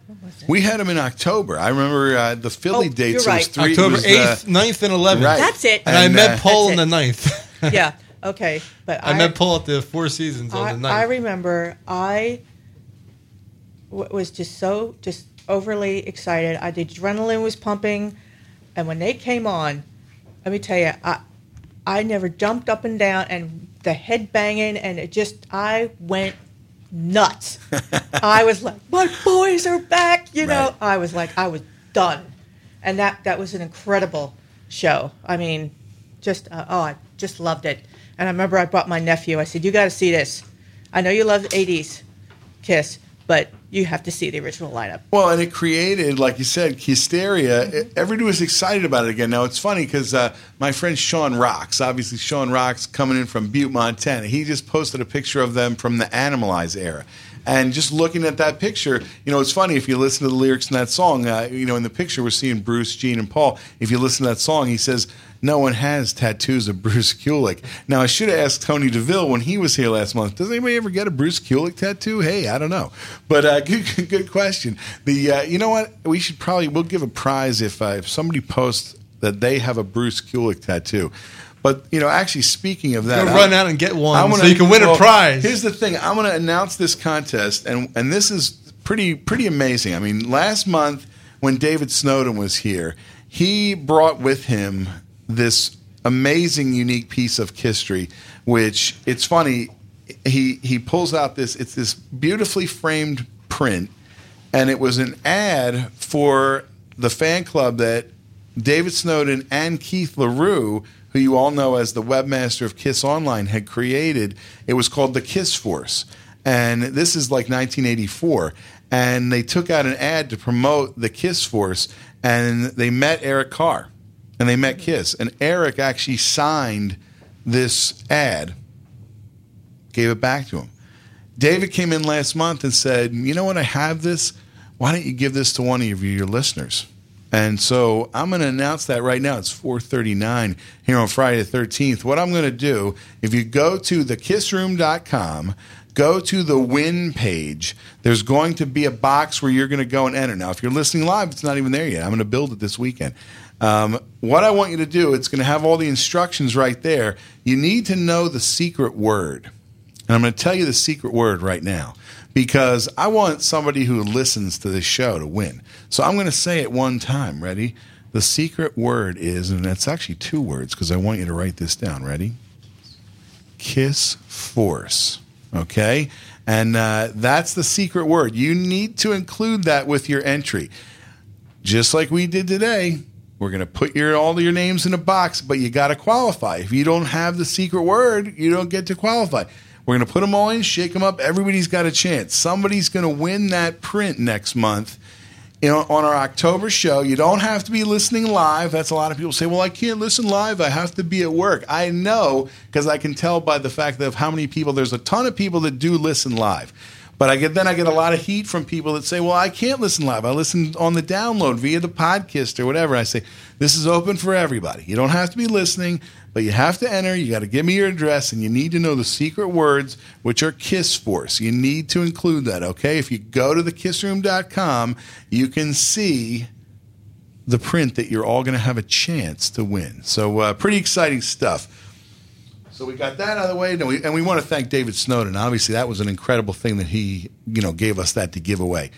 What was it? We had them in October. I remember uh, the Philly oh, dates. You're right. It was three, October it was eighth, the, ninth, and eleventh. Right. That's it. And, and I uh, met Paul on the ninth. Yeah, okay. But I, I met Paul at the Four Seasons I, on the ninth. I remember I... was just so just overly excited. I, the adrenaline was pumping, and when they came on, let me tell you, I I never jumped up and down and the head banging, and it just I went nuts. I was like, "My boys are back!" You know, right. I was like, I was done, and that that was an incredible show. I mean, just uh, oh, I just loved it. And I remember I brought my nephew. I said, "You got to see this. I know you love the eighties Kiss, but you have to see the original lineup." Well, and it created, like you said, hysteria. Mm-hmm. Everybody was excited about it again. Now, it's funny because uh, my friend Sean Rocks, obviously Sean Rocks coming in from Butte, Montana, he just posted a picture of them from the Animalize era. And just looking at that picture, you know, it's funny. If you listen to the lyrics in that song, uh, you know, in the picture we're seeing Bruce, Gene, and Paul. If you listen to that song, he says, "No one has tattoos of Bruce Kulick." Now, I should have asked Tony DeVille when he was here last month, does anybody ever get a Bruce Kulick tattoo? Hey, I don't know. But uh, good, good question. The uh, you know what? We should probably, we'll give a prize if, uh, if somebody posts that they have a Bruce Kulick tattoo. But, you know, actually speaking of that, run out and get one I wanna, so you can win well, a prize. Here's the thing. I'm going to announce this contest, and, and this is pretty pretty amazing. I mean, last month when David Snowden was here, he brought with him this amazing, unique piece of history, which it's funny. He, he pulls out this. It's this beautifully framed print, and it was an ad for the fan club that David Snowden and Keith LaRue, who you all know as the webmaster of Kiss Online, had created. It was called the Kiss Force. And this is like nineteen eighty-four. And they took out an ad to promote the Kiss Force, and they met Eric Carr, and they met Kiss. And Eric actually signed this ad, gave it back to him. David came in last month and said, you know what, I have this. Why don't you give this to one of your listeners? And so I'm going to announce that right now. It's four thirty-nine here on Friday the thirteenth. What I'm going to do, if you go to the kiss room dot com, go to the win page, there's going to be a box where you're going to go and enter. Now, if you're listening live, it's not even there yet. I'm going to build it this weekend. Um, what I want you to do, it's going to have all the instructions right there. You need to know the secret word. And I'm going to tell you the secret word right now, because I want somebody who listens to this show to win. So I'm going to say it one time. Ready? The secret word is, and it's actually two words because I want you to write this down. Ready? Kiss Force. Okay? And uh, that's the secret word. You need to include that with your entry. Just like we did today, we're going to put your all your names in a box, but you got to qualify. If you don't have the secret word, you don't get to qualify. We're going to put them all in, shake them up. Everybody's got a chance. Somebody's going to win that print next month. You know, on our October show, you don't have to be listening live. That's a lot of people say, well, I can't listen live. I have to be at work. I know, because I can tell by the fact of how many people, there's a ton of people that do listen live. But I get then I get a lot of heat from people that say, well, I can't listen live. I listen on the download via the podcast or whatever. I say, this is open for everybody. You don't have to be listening, but you have to enter. You got to give me your address, and you need to know the secret words, which are Kiss Force. You need to include that, okay? If you go to the kiss room dot com, you can see the print that you're all going to have a chance to win. So uh, pretty exciting stuff. So we got that out of the way, and we, and we want to thank David Snowden. Obviously, that was an incredible thing that he, you know, gave us that to give away.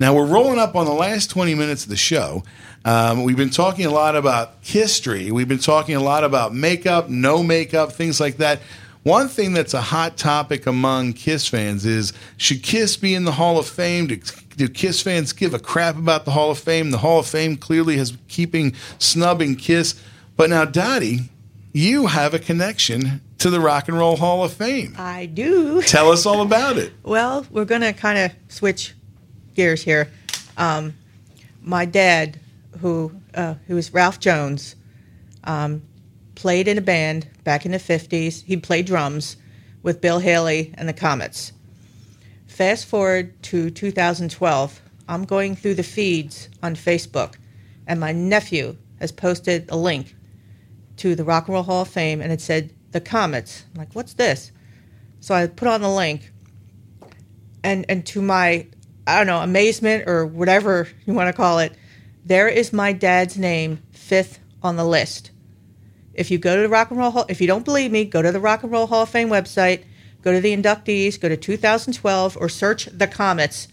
Now, we're rolling up on the last twenty minutes of the show. Um, we've been talking a lot about history. We've been talking a lot about makeup, no makeup, things like that. One thing that's a hot topic among Kiss fans is, should Kiss be in the Hall of Fame? Do, do Kiss fans give a crap about the Hall of Fame? The Hall of Fame clearly has keeping snubbing Kiss. But now, Dottie, you have a connection to the Rock and Roll Hall of Fame. I do. Tell us all about it. Well, we're going to kind of switch gears here. Um, my dad, who uh, who was Ralph Jones, um, played in a band back in the fifties. He played drums with Bill Haley and the Comets. Fast forward to two thousand twelve, I'm going through the feeds on Facebook, and my nephew has posted a link to the Rock and Roll Hall of Fame, and it said the Comets. I'm like, what's this? So I put on the link, and and to my, I don't know, amazement or whatever you want to call it, there is my dad's name fifth on the list. If you go to the Rock and Roll Hall, if you don't believe me, go to the Rock and Roll Hall of Fame website, go to the inductees, go to two thousand twelve, or search the Comets,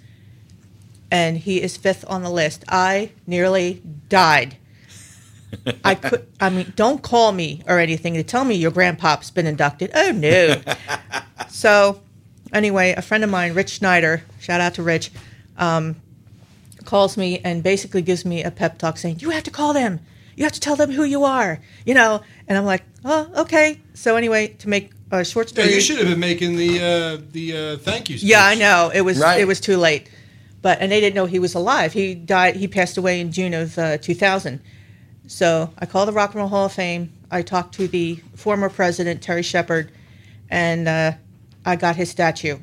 and he is fifth on the list. I nearly died. I could. I mean, don't call me or anything to tell me your grandpop's been inducted. Oh no! So, anyway, a friend of mine, Rich Schneider, shout out to Rich, um, calls me and basically gives me a pep talk saying, "You have to call them. You have to tell them who you are." You know, and I'm like, "Oh, okay." So anyway, to make a short story, yeah, you should have been making the uh, the uh, thank you speech. Yeah, I know. It was right. It was too late, but and they didn't know he was alive. He died. He passed away in June of uh, two thousand. So I called the Rock and Roll Hall of Fame. I talked to the former president, Terry Shepard, and uh, I got his statue.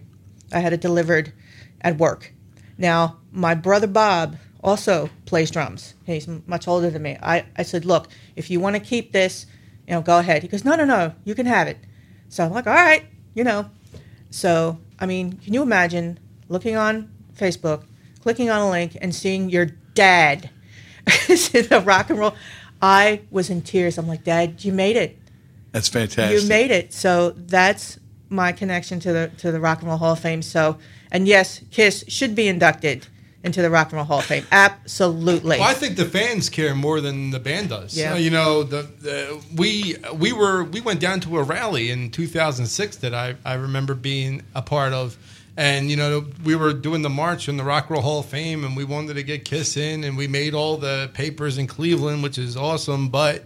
I had it delivered at work. Now, my brother Bob also plays drums. He's much older than me. I, I said, look, if you want to keep this, you know, go ahead. He goes, no, no, no, you can have it. So I'm like, all right, you know. So, I mean, can you imagine looking on Facebook, clicking on a link, and seeing your dad the Rock and Roll? I was in tears. I'm like, Dad, you made it. That's fantastic. You made it. So that's my connection to the to the Rock and Roll Hall of Fame. So, and yes, Kiss should be inducted into the Rock and Roll Hall of Fame. Absolutely. Well, I think the fans care more than the band does. Yeah. Uh, you know, the, the we we were we went down to a rally in two thousand six that I I remember being a part of. And, you know, we were doing the march in the Rock and Roll Hall of Fame, and we wanted to get Kiss in, and we made all the papers in Cleveland, which is awesome. But,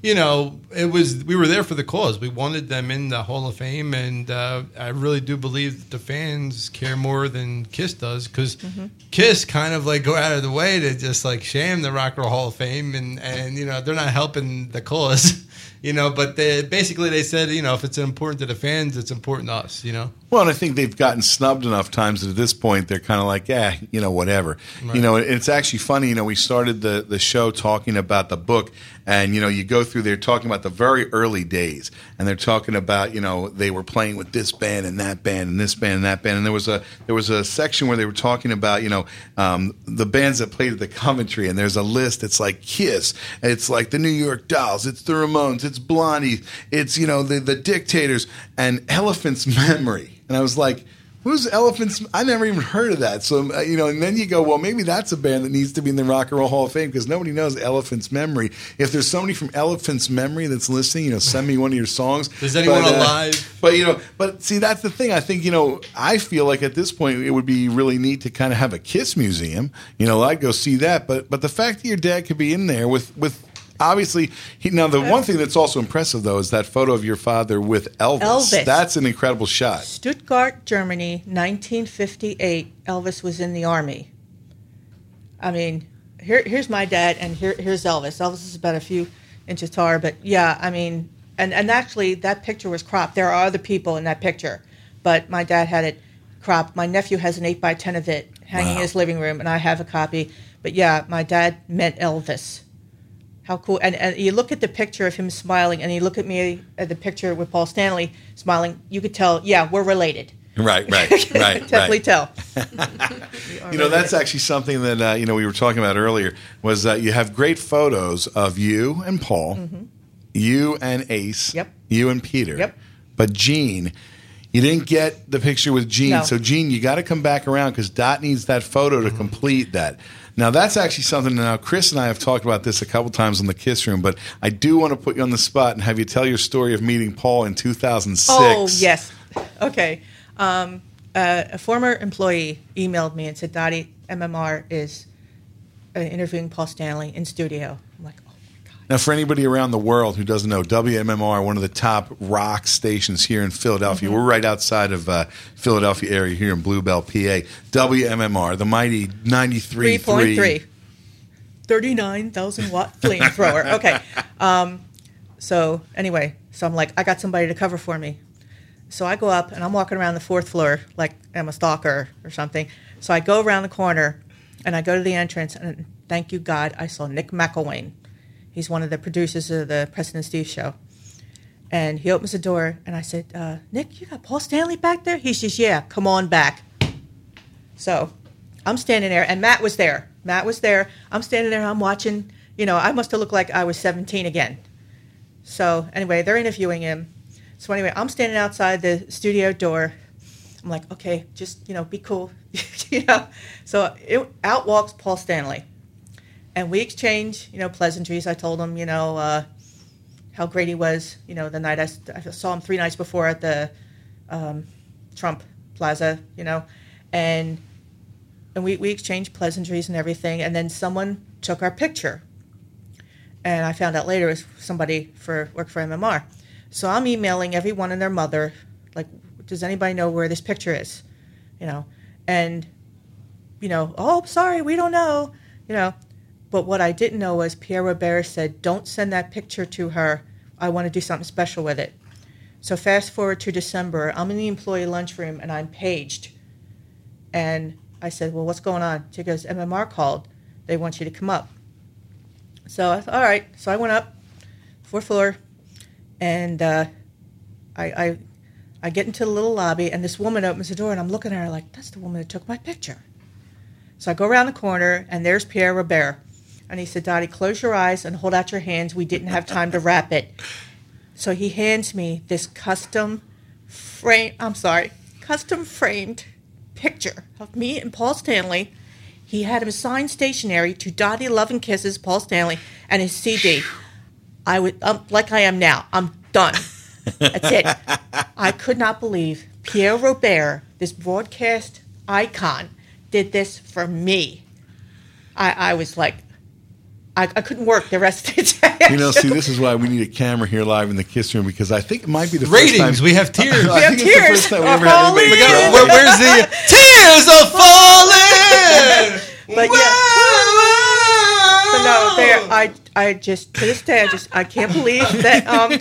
you know, it was we were there for the cause. We wanted them in the Hall of Fame, and uh, I really do believe that the fans care more than Kiss does, because mm-hmm. Kiss kind of, like, go out of the way to just, like, sham the Rock and Roll Hall of Fame, and, and you know, they're not helping the cause. you know, but they, basically they said, you know, if it's important to the fans, it's important to us, you know. Well, and I think they've gotten snubbed enough times that at this point they're kind of like, yeah, you know, whatever. Right. You know, it's actually funny, you know, we started the, the show talking about the book, and, you know, you go through, they're talking about the very early days, and they're talking about, you know, they were playing with this band and that band and this band and that band, and there was a there was a section where they were talking about, you know, um, the bands that played at the Coventry, and there's a list, it's like Kiss, it's like the New York Dolls, it's the Ramones, it's Blondie, it's, you know, the, the Dictators, and Elephant's Memory. And I was like, who's Elephant's? I never even heard of that. So, uh, you know, and then you go, well, maybe that's a band that needs to be in the Rock and Roll Hall of Fame, because nobody knows Elephant's Memory. If there's somebody from Elephant's Memory that's listening, you know, send me one of your songs. Is anyone but, uh, alive? But, you know, but see, that's the thing. I think, you know, I feel like at this point it would be really neat to kind of have a Kiss museum. You know, I'd go see that. But but the fact that your dad could be in there with with. Obviously, he, now the one thing that's also impressive, though, is that photo of your father with Elvis. Elvis. That's an incredible shot. Stuttgart, Germany, nineteen fifty-eight. Elvis was in the army. I mean, here, here's my dad, and here, here's Elvis. Elvis is about a few inches taller, but yeah, I mean, and, and actually, that picture was cropped. There are other people in that picture, but my dad had it cropped. My nephew has an eight by ten of it hanging wow. in his living room, and I have a copy. But yeah, my dad met Elvis. How cool. And, and you look at the picture of him smiling, and you look at me at the picture with Paul Stanley smiling. You could tell, yeah, we're related. Right, right, right. Definitely right. Tell. You know, that's actually something that, uh, you know, we were talking about earlier, was that you have great photos of you and Paul, mm-hmm. you and Ace, yep. you and Peter. Yep. But Gene, you didn't get the picture with Gene. No. So, Gene, you got to come back around, because Dot needs that photo to mm-hmm. complete that. Now, that's actually something. Now, Chris and I have talked about this a couple times in the Kiss Room, but I do want to put you on the spot and have you tell your story of meeting Paul in two thousand six. Oh, yes. Okay. Um, uh, a former employee emailed me and said, Dottie, M M R is uh, interviewing Paul Stanley in studio. I'm like, oh, my God. Now, for anybody around the world who doesn't know, W M M R, one of the top rock stations here in Philadelphia. Mm-hmm. We're right outside of uh, Philadelphia area here in Blue Bell, P A. W M M R, the mighty ninety-three point three. three point three. thirty-nine thousand watt flamethrower. Okay. Um, so anyway, so I'm like, I got somebody to cover for me. So I go up, and I'm walking around the fourth floor like I'm a stalker or something. So I go around the corner, and I go to the entrance, and thank you, God, I saw Nick McElwain. He's one of the producers of the President Steve show. And he opens the door, and I said, uh, Nick, you got Paul Stanley back there? He says, yeah, come on back. So I'm standing there, and Matt was there. Matt was there. I'm standing there, and I'm watching. You know, I must have looked like I was seventeen again. So anyway, they're interviewing him. So anyway, I'm standing outside the studio door. I'm like, okay, just, you know, be cool. You know. So it, out walks Paul Stanley. And we exchange, you know, pleasantries. I told him, you know, uh, how great he was, you know, the night I, I saw him three nights before at the um, Trump Plaza, you know. And... And we, we exchanged pleasantries and everything. And then someone took our picture. And I found out later it was somebody for work for M M R. So I'm emailing everyone and their mother, like, does anybody know where this picture is? You know, and, you know, oh, sorry, we don't know. You know, but what I didn't know was Pierre Robert said, don't send that picture to her. I want to do something special with it. So fast forward to December. I'm in the employee lunchroom, and I'm paged. And I said, well, what's going on? She goes, M M R called. They want you to come up. So I thought, all right. So I went up, fourth floor, and uh, I, I I get into the little lobby, and this woman opens the door, and I'm looking at her like, that's the woman that took my picture. So I go around the corner, and there's Pierre Robert. And he said, Dottie, close your eyes and hold out your hands. We didn't have time to wrap it. So he hands me this custom frame, I'm sorry, custom framed picture of me and Paul Stanley. He had him sign stationery to Dottie Love and Kisses, Paul Stanley, and his C D. I would um, like I am now. I'm done. That's it. I could not believe Pierre Robert, this broadcast icon, did this for me. I, I was like, I, I couldn't work the rest of the day. You know, see, this is why we need a camera here live in the Kiss Room, because I think it might be the first Ratings. time. Ratings, we have tears. We have tears. It's the first time we ever had anybody cry. Where, where's the tears are falling? But yeah. Whoa. But no, there, I, I just, to this day, I just, I can't believe that, um,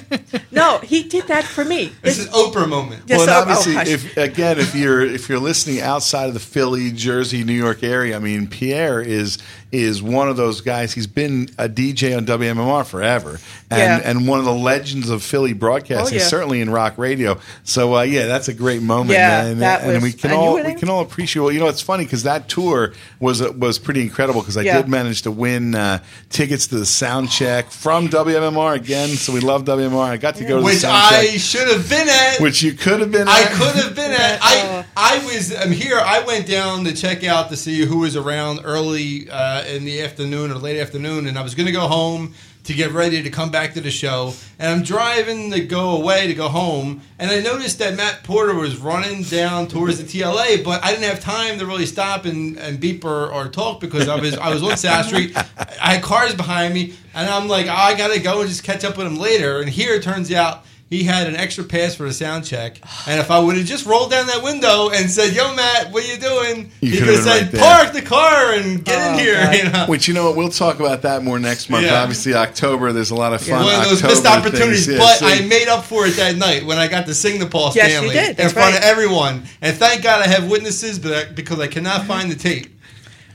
no, he did that for me. This, this is Oprah moment. Well, and obviously, oh, if, again, if you're, if you're listening outside of the Philly, Jersey, New York area, I mean, Pierre is, is one of those guys. He's been a D J on W M M R forever. And, yeah. and one of the legends of Philly broadcasting, oh, yeah. certainly in rock radio. So, uh, yeah, that's a great moment. Yeah, man. That and, was, and we can all, we I... can all appreciate, well, you know, it's funny because that tour was, was pretty incredible because I yeah. did manage to win uh, tickets to the sound check from W M M R again, so we love W M M R. I got to go to which the sound check, which I should have been at, which you could have been. I at. I could have been at. I I was I'm here. I went down to check out to see who was around early uh, in the afternoon or late afternoon, and I was going to go home to get ready to come back to the show. And I'm driving to go away to go home, and I noticed that Matt Porter was running down towards the T L A, but I didn't have time to really stop and, and beep or, or talk because I was I was on South Street. I had cars behind me, and I'm like, oh, I got to go and just catch up with him later. And here it turns out he had an extra pass for the sound check. And if I would have just rolled down that window and said, yo, Matt, what are you doing? You he could have said, right park the car and get oh, in here. You know? Which, you know what, we'll talk about that more next month. Yeah. Obviously, October, there's a lot of fun. Yeah. One of those October missed opportunities, things. But yeah, so. I made up for it that night when I got to sing to Paul yes, Stanley you did. That's in front right. of everyone. And thank God I have witnesses but I, because I cannot find the tape.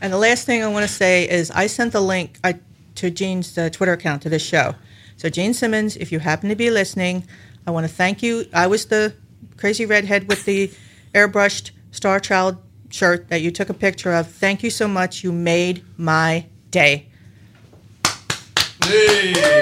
And the last thing I want to say is I sent the link I, to Gene's uh, Twitter account to this show. So, Gene Simmons, if you happen to be listening, I want to thank you. I was the crazy redhead with the airbrushed Star Child shirt that you took a picture of. Thank you so much. You made my day. Hey.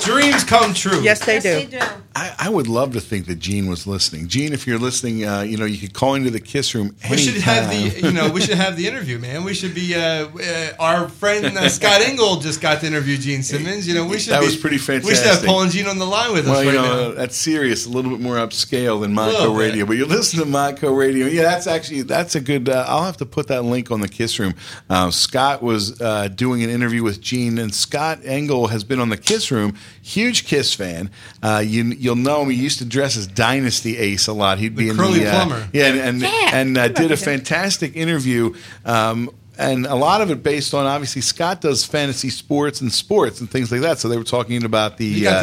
Dreams come true. Yes, they yes, do. They do. I, I would love to think that Gene was listening. Gene, if you're listening, uh, you know you could call into the Kiss Room anytime. We should have the, you know, we should have the interview, man. We should be. Uh, uh, our friend uh, Scott Engel just got to interview Gene Simmons. You know, we should. That be, was pretty fantastic. We should have Paul and Gene on the line with us. Well, you right know, now. That's serious. A little bit more upscale than Montco Radio, but you listen to Montco Radio. Yeah, that's actually that's a good. Uh, I'll have to put that link on the Kiss Room. Uh, Scott was uh, doing an interview with Gene, and Scott Engel has been on the Kiss Room. Huge Kiss fan. Uh, you, you'll know him. He used to dress as Dynasty Ace a lot. He'd be the in Curly the, uh, Plumber. Yeah, and and, yeah. and uh, did a fantastic interview. Um, and a lot of it based on, obviously, Scott does fantasy sports and sports and things like that. So they were talking about the uh,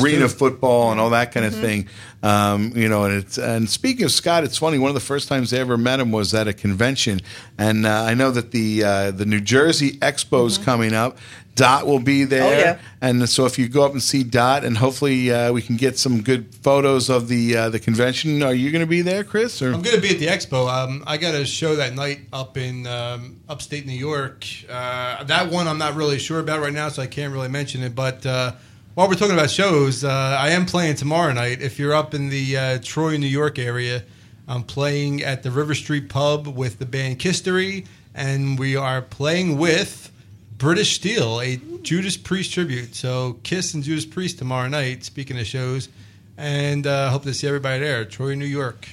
arena too. football and all that kind of mm-hmm. thing. Um, you know, and it's, and speaking of Scott, it's funny. One of the first times I ever met him was at a convention, and uh, I know that the uh, the New Jersey Expo is mm-hmm. coming up. Dot will be there, oh, yeah. and so if you go up and see Dot, and hopefully uh, we can get some good photos of the uh, the convention. Are you going to be there, Chris? Or? I'm going to be at the expo. Um, I got a show that night up in um, upstate New York. Uh, that one I'm not really sure about right now, so I can't really mention it. But uh, while we're talking about shows, uh, I am playing tomorrow night. If you're up in the uh, Troy, New York area, I'm playing at the River Street Pub with the band Kistery, and we are playing with British Steel, a Judas Priest tribute. So Kiss and Judas Priest tomorrow night, speaking of shows. And I uh, hope to see everybody there. Troy, New York.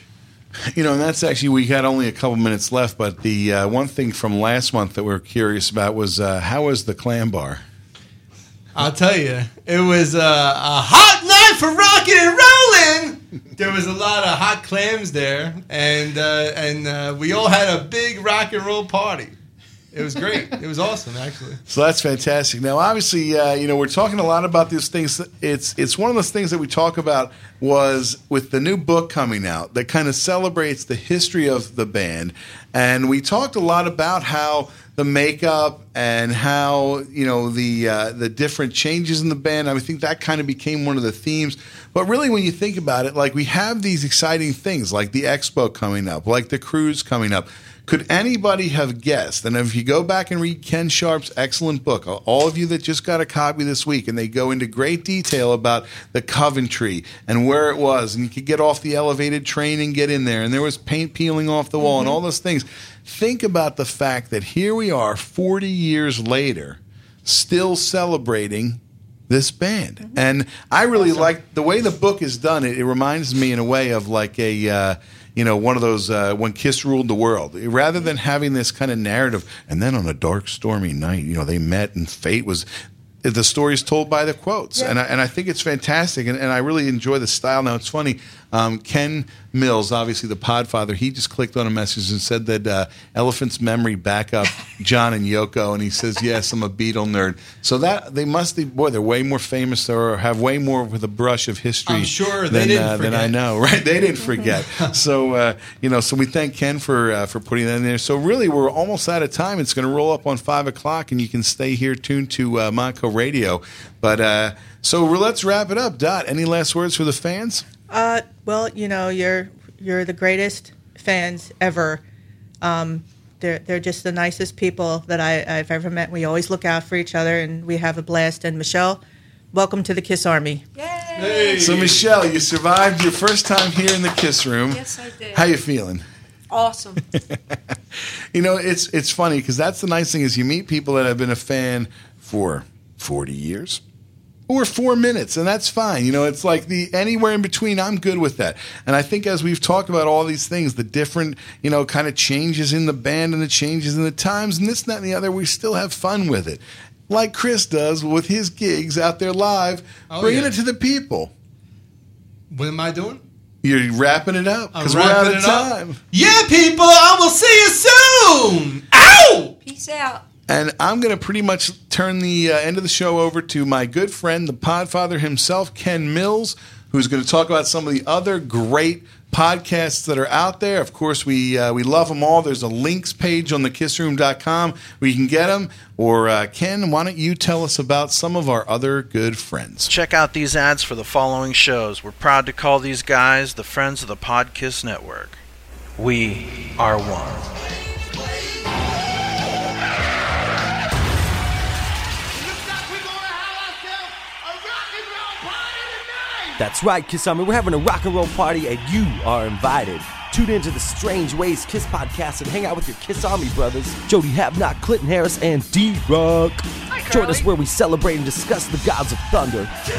You know, and that's actually, we got only a couple minutes left, but the uh, one thing from last month that we were curious about was uh, how was the clam bar? I'll tell you. It was uh, a hot night for rocking and rolling. There was a lot of hot clams there, and, uh, and uh, we all had a big rock and roll party. It was great. It was awesome, actually. So that's fantastic. Now, obviously, uh, you know, we're talking a lot about these things. It's it's one of those things that we talk about was with the new book coming out that kind of celebrates the history of the band. And we talked a lot about how the makeup and how, you know, the uh, the different changes in the band. I think that kind of became one of the themes. But really, when you think about it, like we have these exciting things like the expo coming up, like the cruise coming up. Could anybody have guessed? And if you go back and read Ken Sharp's excellent book, all of you that just got a copy this week, and they go into great detail about the Coventry and where it was, and you could get off the elevated train and get in there, and there was paint peeling off the wall mm-hmm. and all those things. Think about the fact that here we are forty years later still celebrating this band. Mm-hmm. And I really awesome. Like the way the book is done. It, it reminds me in a way of like a, uh, you know, one of those uh, when Kiss ruled the world. Rather than having this kind of narrative, and then on a dark, stormy night, you know, they met and fate was. The story is told by the quotes. Yeah. And, I, and I think it's fantastic. And, and I really enjoy the style. Now, it's funny. Um, Ken Mills, obviously the podfather, he just clicked on a message and said that uh, Elephant's memory back up John and Yoko, and he says, yes, I'm a Beatle nerd. So that they must be, boy, they're way more famous or have way more with a brush of history I'm sure they than, didn't uh, than I know, right? They didn't forget. So, uh, you know, so we thank Ken for, uh, for putting that in there. So really, we're almost out of time. It's going to roll up on five o'clock, and you can stay here tuned to uh, Montco Radio. But uh, so let's wrap it up. Dot, any last words for the fans? Uh, well, you know, you're you're the greatest fans ever. Um, they're they're just the nicest people that I, I've ever met. We always look out for each other, and we have a blast. And Michelle, welcome to the Kiss Army. Yay! Hey. So Michelle, you survived your first time here in the Kiss Room. Yes, I did. How you feeling? Awesome. You know, it's it's funny because that's the nice thing is you meet people that have been a fan for forty years. Or four minutes, and that's fine. You know, it's like the anywhere in between, I'm good with that. And I think as we've talked about all these things, the different, you know, kind of changes in the band and the changes in the times and this, and that, and the other, we still have fun with it. Like Chris does with his gigs out there live, oh, bringing yeah. it to the people. What am I doing? You're wrapping it up because we're out of time. Up. Yeah, people, I will see you soon. Ow! Peace out. And I'm going to pretty much turn the uh, end of the show over to my good friend, the podfather himself, Ken Mills, who's going to talk about some of the other great podcasts that are out there. Of course, we uh, we love them all. There's a links page on the kiss room dot com where you can get them. Or, uh, Ken, why don't you tell us about some of our other good friends? Check out these ads for the following shows. We're proud to call these guys the Friends of the Podkiss Network. We are one. That's right, Kiss Army. We're having a rock and roll party, and you are invited. Tune into the Strange Ways Kiss podcast and hang out with your Kiss Army brothers, Jody Havnock, Clinton Harris, and D-Rock. Join us where we celebrate and discuss the gods of thunder. Kiss!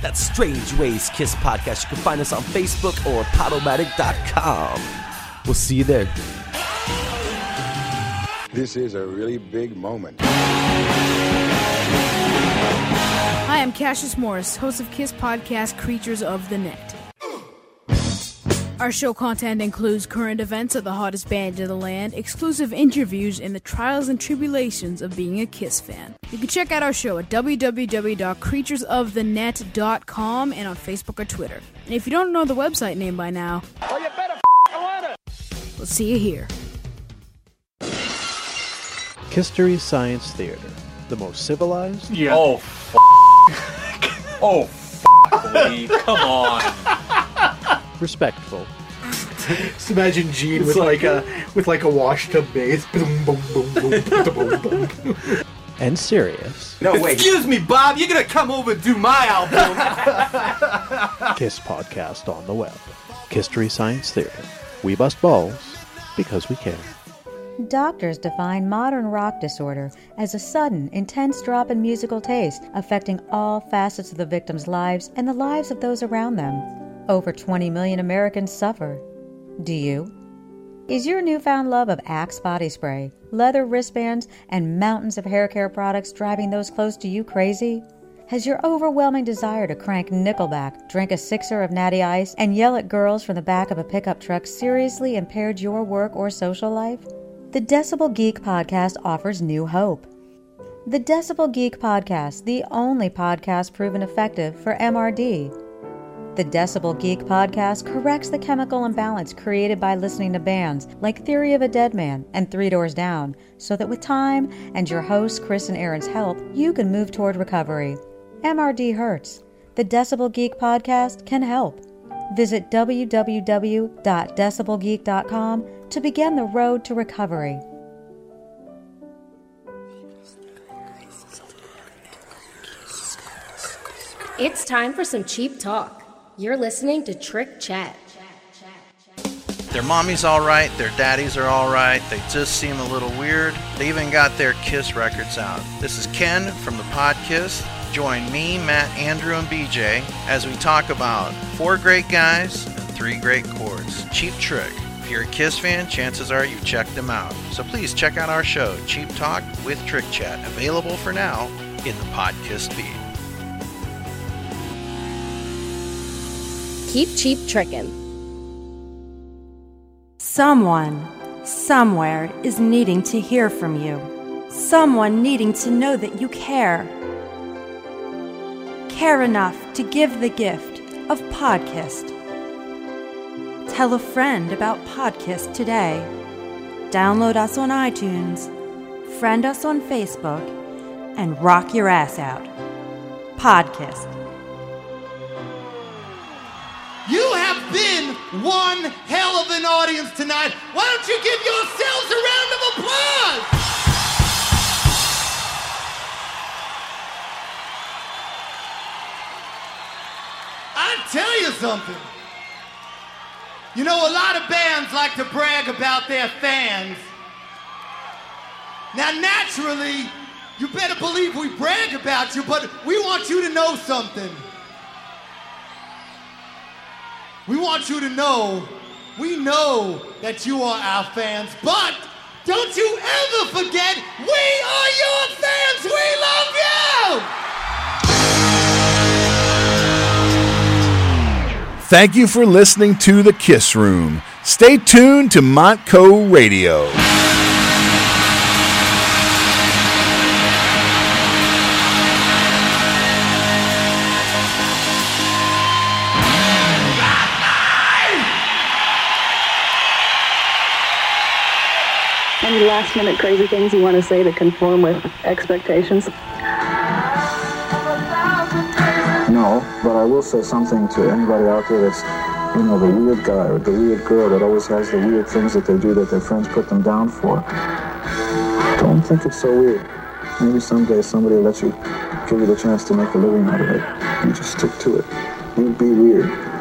That's Strange Ways Kiss podcast. You can find us on Facebook or podomatic dot com. We'll see you there. This is a really big moment. Hi, I'm Cassius Morris, host of Kiss podcast Creatures of the Net. Our show content includes current events of the hottest band in the land, exclusive interviews, and the trials and tribulations of being a Kiss fan. You can check out our show at w w w dot creatures of the net dot com and on Facebook or Twitter. And if you don't know the website name by now, well, you better f***ing learn it. We'll see you here. Kistery Science Theater, the most civilized. Yeah. Oh, f- oh, fuck, Lee. Come on. Respectful. Just imagine Gene it's with like, like a with like a washed-up bass. Boom, boom, boom, boom, boom, boom, boom. And serious. No, wait. Excuse me, Bob. You're gonna come over and do my album. Kiss podcast on the web. Kistery Science Theater. We bust balls because we care. Doctors define modern rock disorder as a sudden, intense drop in musical taste affecting all facets of the victims' lives and the lives of those around them. Over twenty million Americans suffer. Do you? Is your newfound love of Axe body spray, leather wristbands, and mountains of hair care products driving those close to you crazy? Has your overwhelming desire to crank Nickelback, drink a sixer of Natty Ice, and yell at girls from the back of a pickup truck seriously impaired your work or social life? The Decibel Geek Podcast offers new hope. The Decibel Geek Podcast, the only podcast proven effective for M R D. The Decibel Geek Podcast corrects the chemical imbalance created by listening to bands like Theory of a Dead Man and Three Doors Down, so that with time and your hosts Chris and Aaron's help, you can move toward recovery. M R D hurts. The Decibel Geek Podcast can help. Visit w w w dot decibel geek dot com to begin the road to recovery. It's time for some cheap talk. You're listening to Trick Chat. Their mommies all right, their daddies are all right, they just seem a little weird. They even got their Kiss records out. This is Ken from the Podkiss. Join me, Matt, Andrew, and B J as we talk about four great guys and three great chords. Cheap Trick. If you're a Kiss fan, chances are you've checked them out. So please check out our show, Cheap Talk with Trick Chat, available for now in the Podkiss feed. keep cheap trickin'. Someone, somewhere is needing to hear from you. Someone needing to know that you care. Care enough to give the gift of Podcast. Tell a friend about Podcast today. Download us on iTunes, friend us on Facebook, and rock your ass out. Podcast. You have been one hell of an audience tonight. Why don't you give yourselves a round of applause? I tell you something. You know, a lot of bands like to brag about their fans. Now, naturally, you better believe we brag about you, but we want you to know something. We want you to know, we know that you are our fans, but don't you ever forget, we are your fans! We love you! Thank you for listening to The Kiss Room. Stay tuned to Montco Radio. Any last minute crazy things you want to say to conform with expectations? No, but I will say something to anybody out there that's, you know, the weird guy or the weird girl that always has the weird things that they do that their friends put them down for. Don't think it's so weird. Maybe someday somebody will let you, give you the chance to make a living out of it. You just stick to it. You be weird.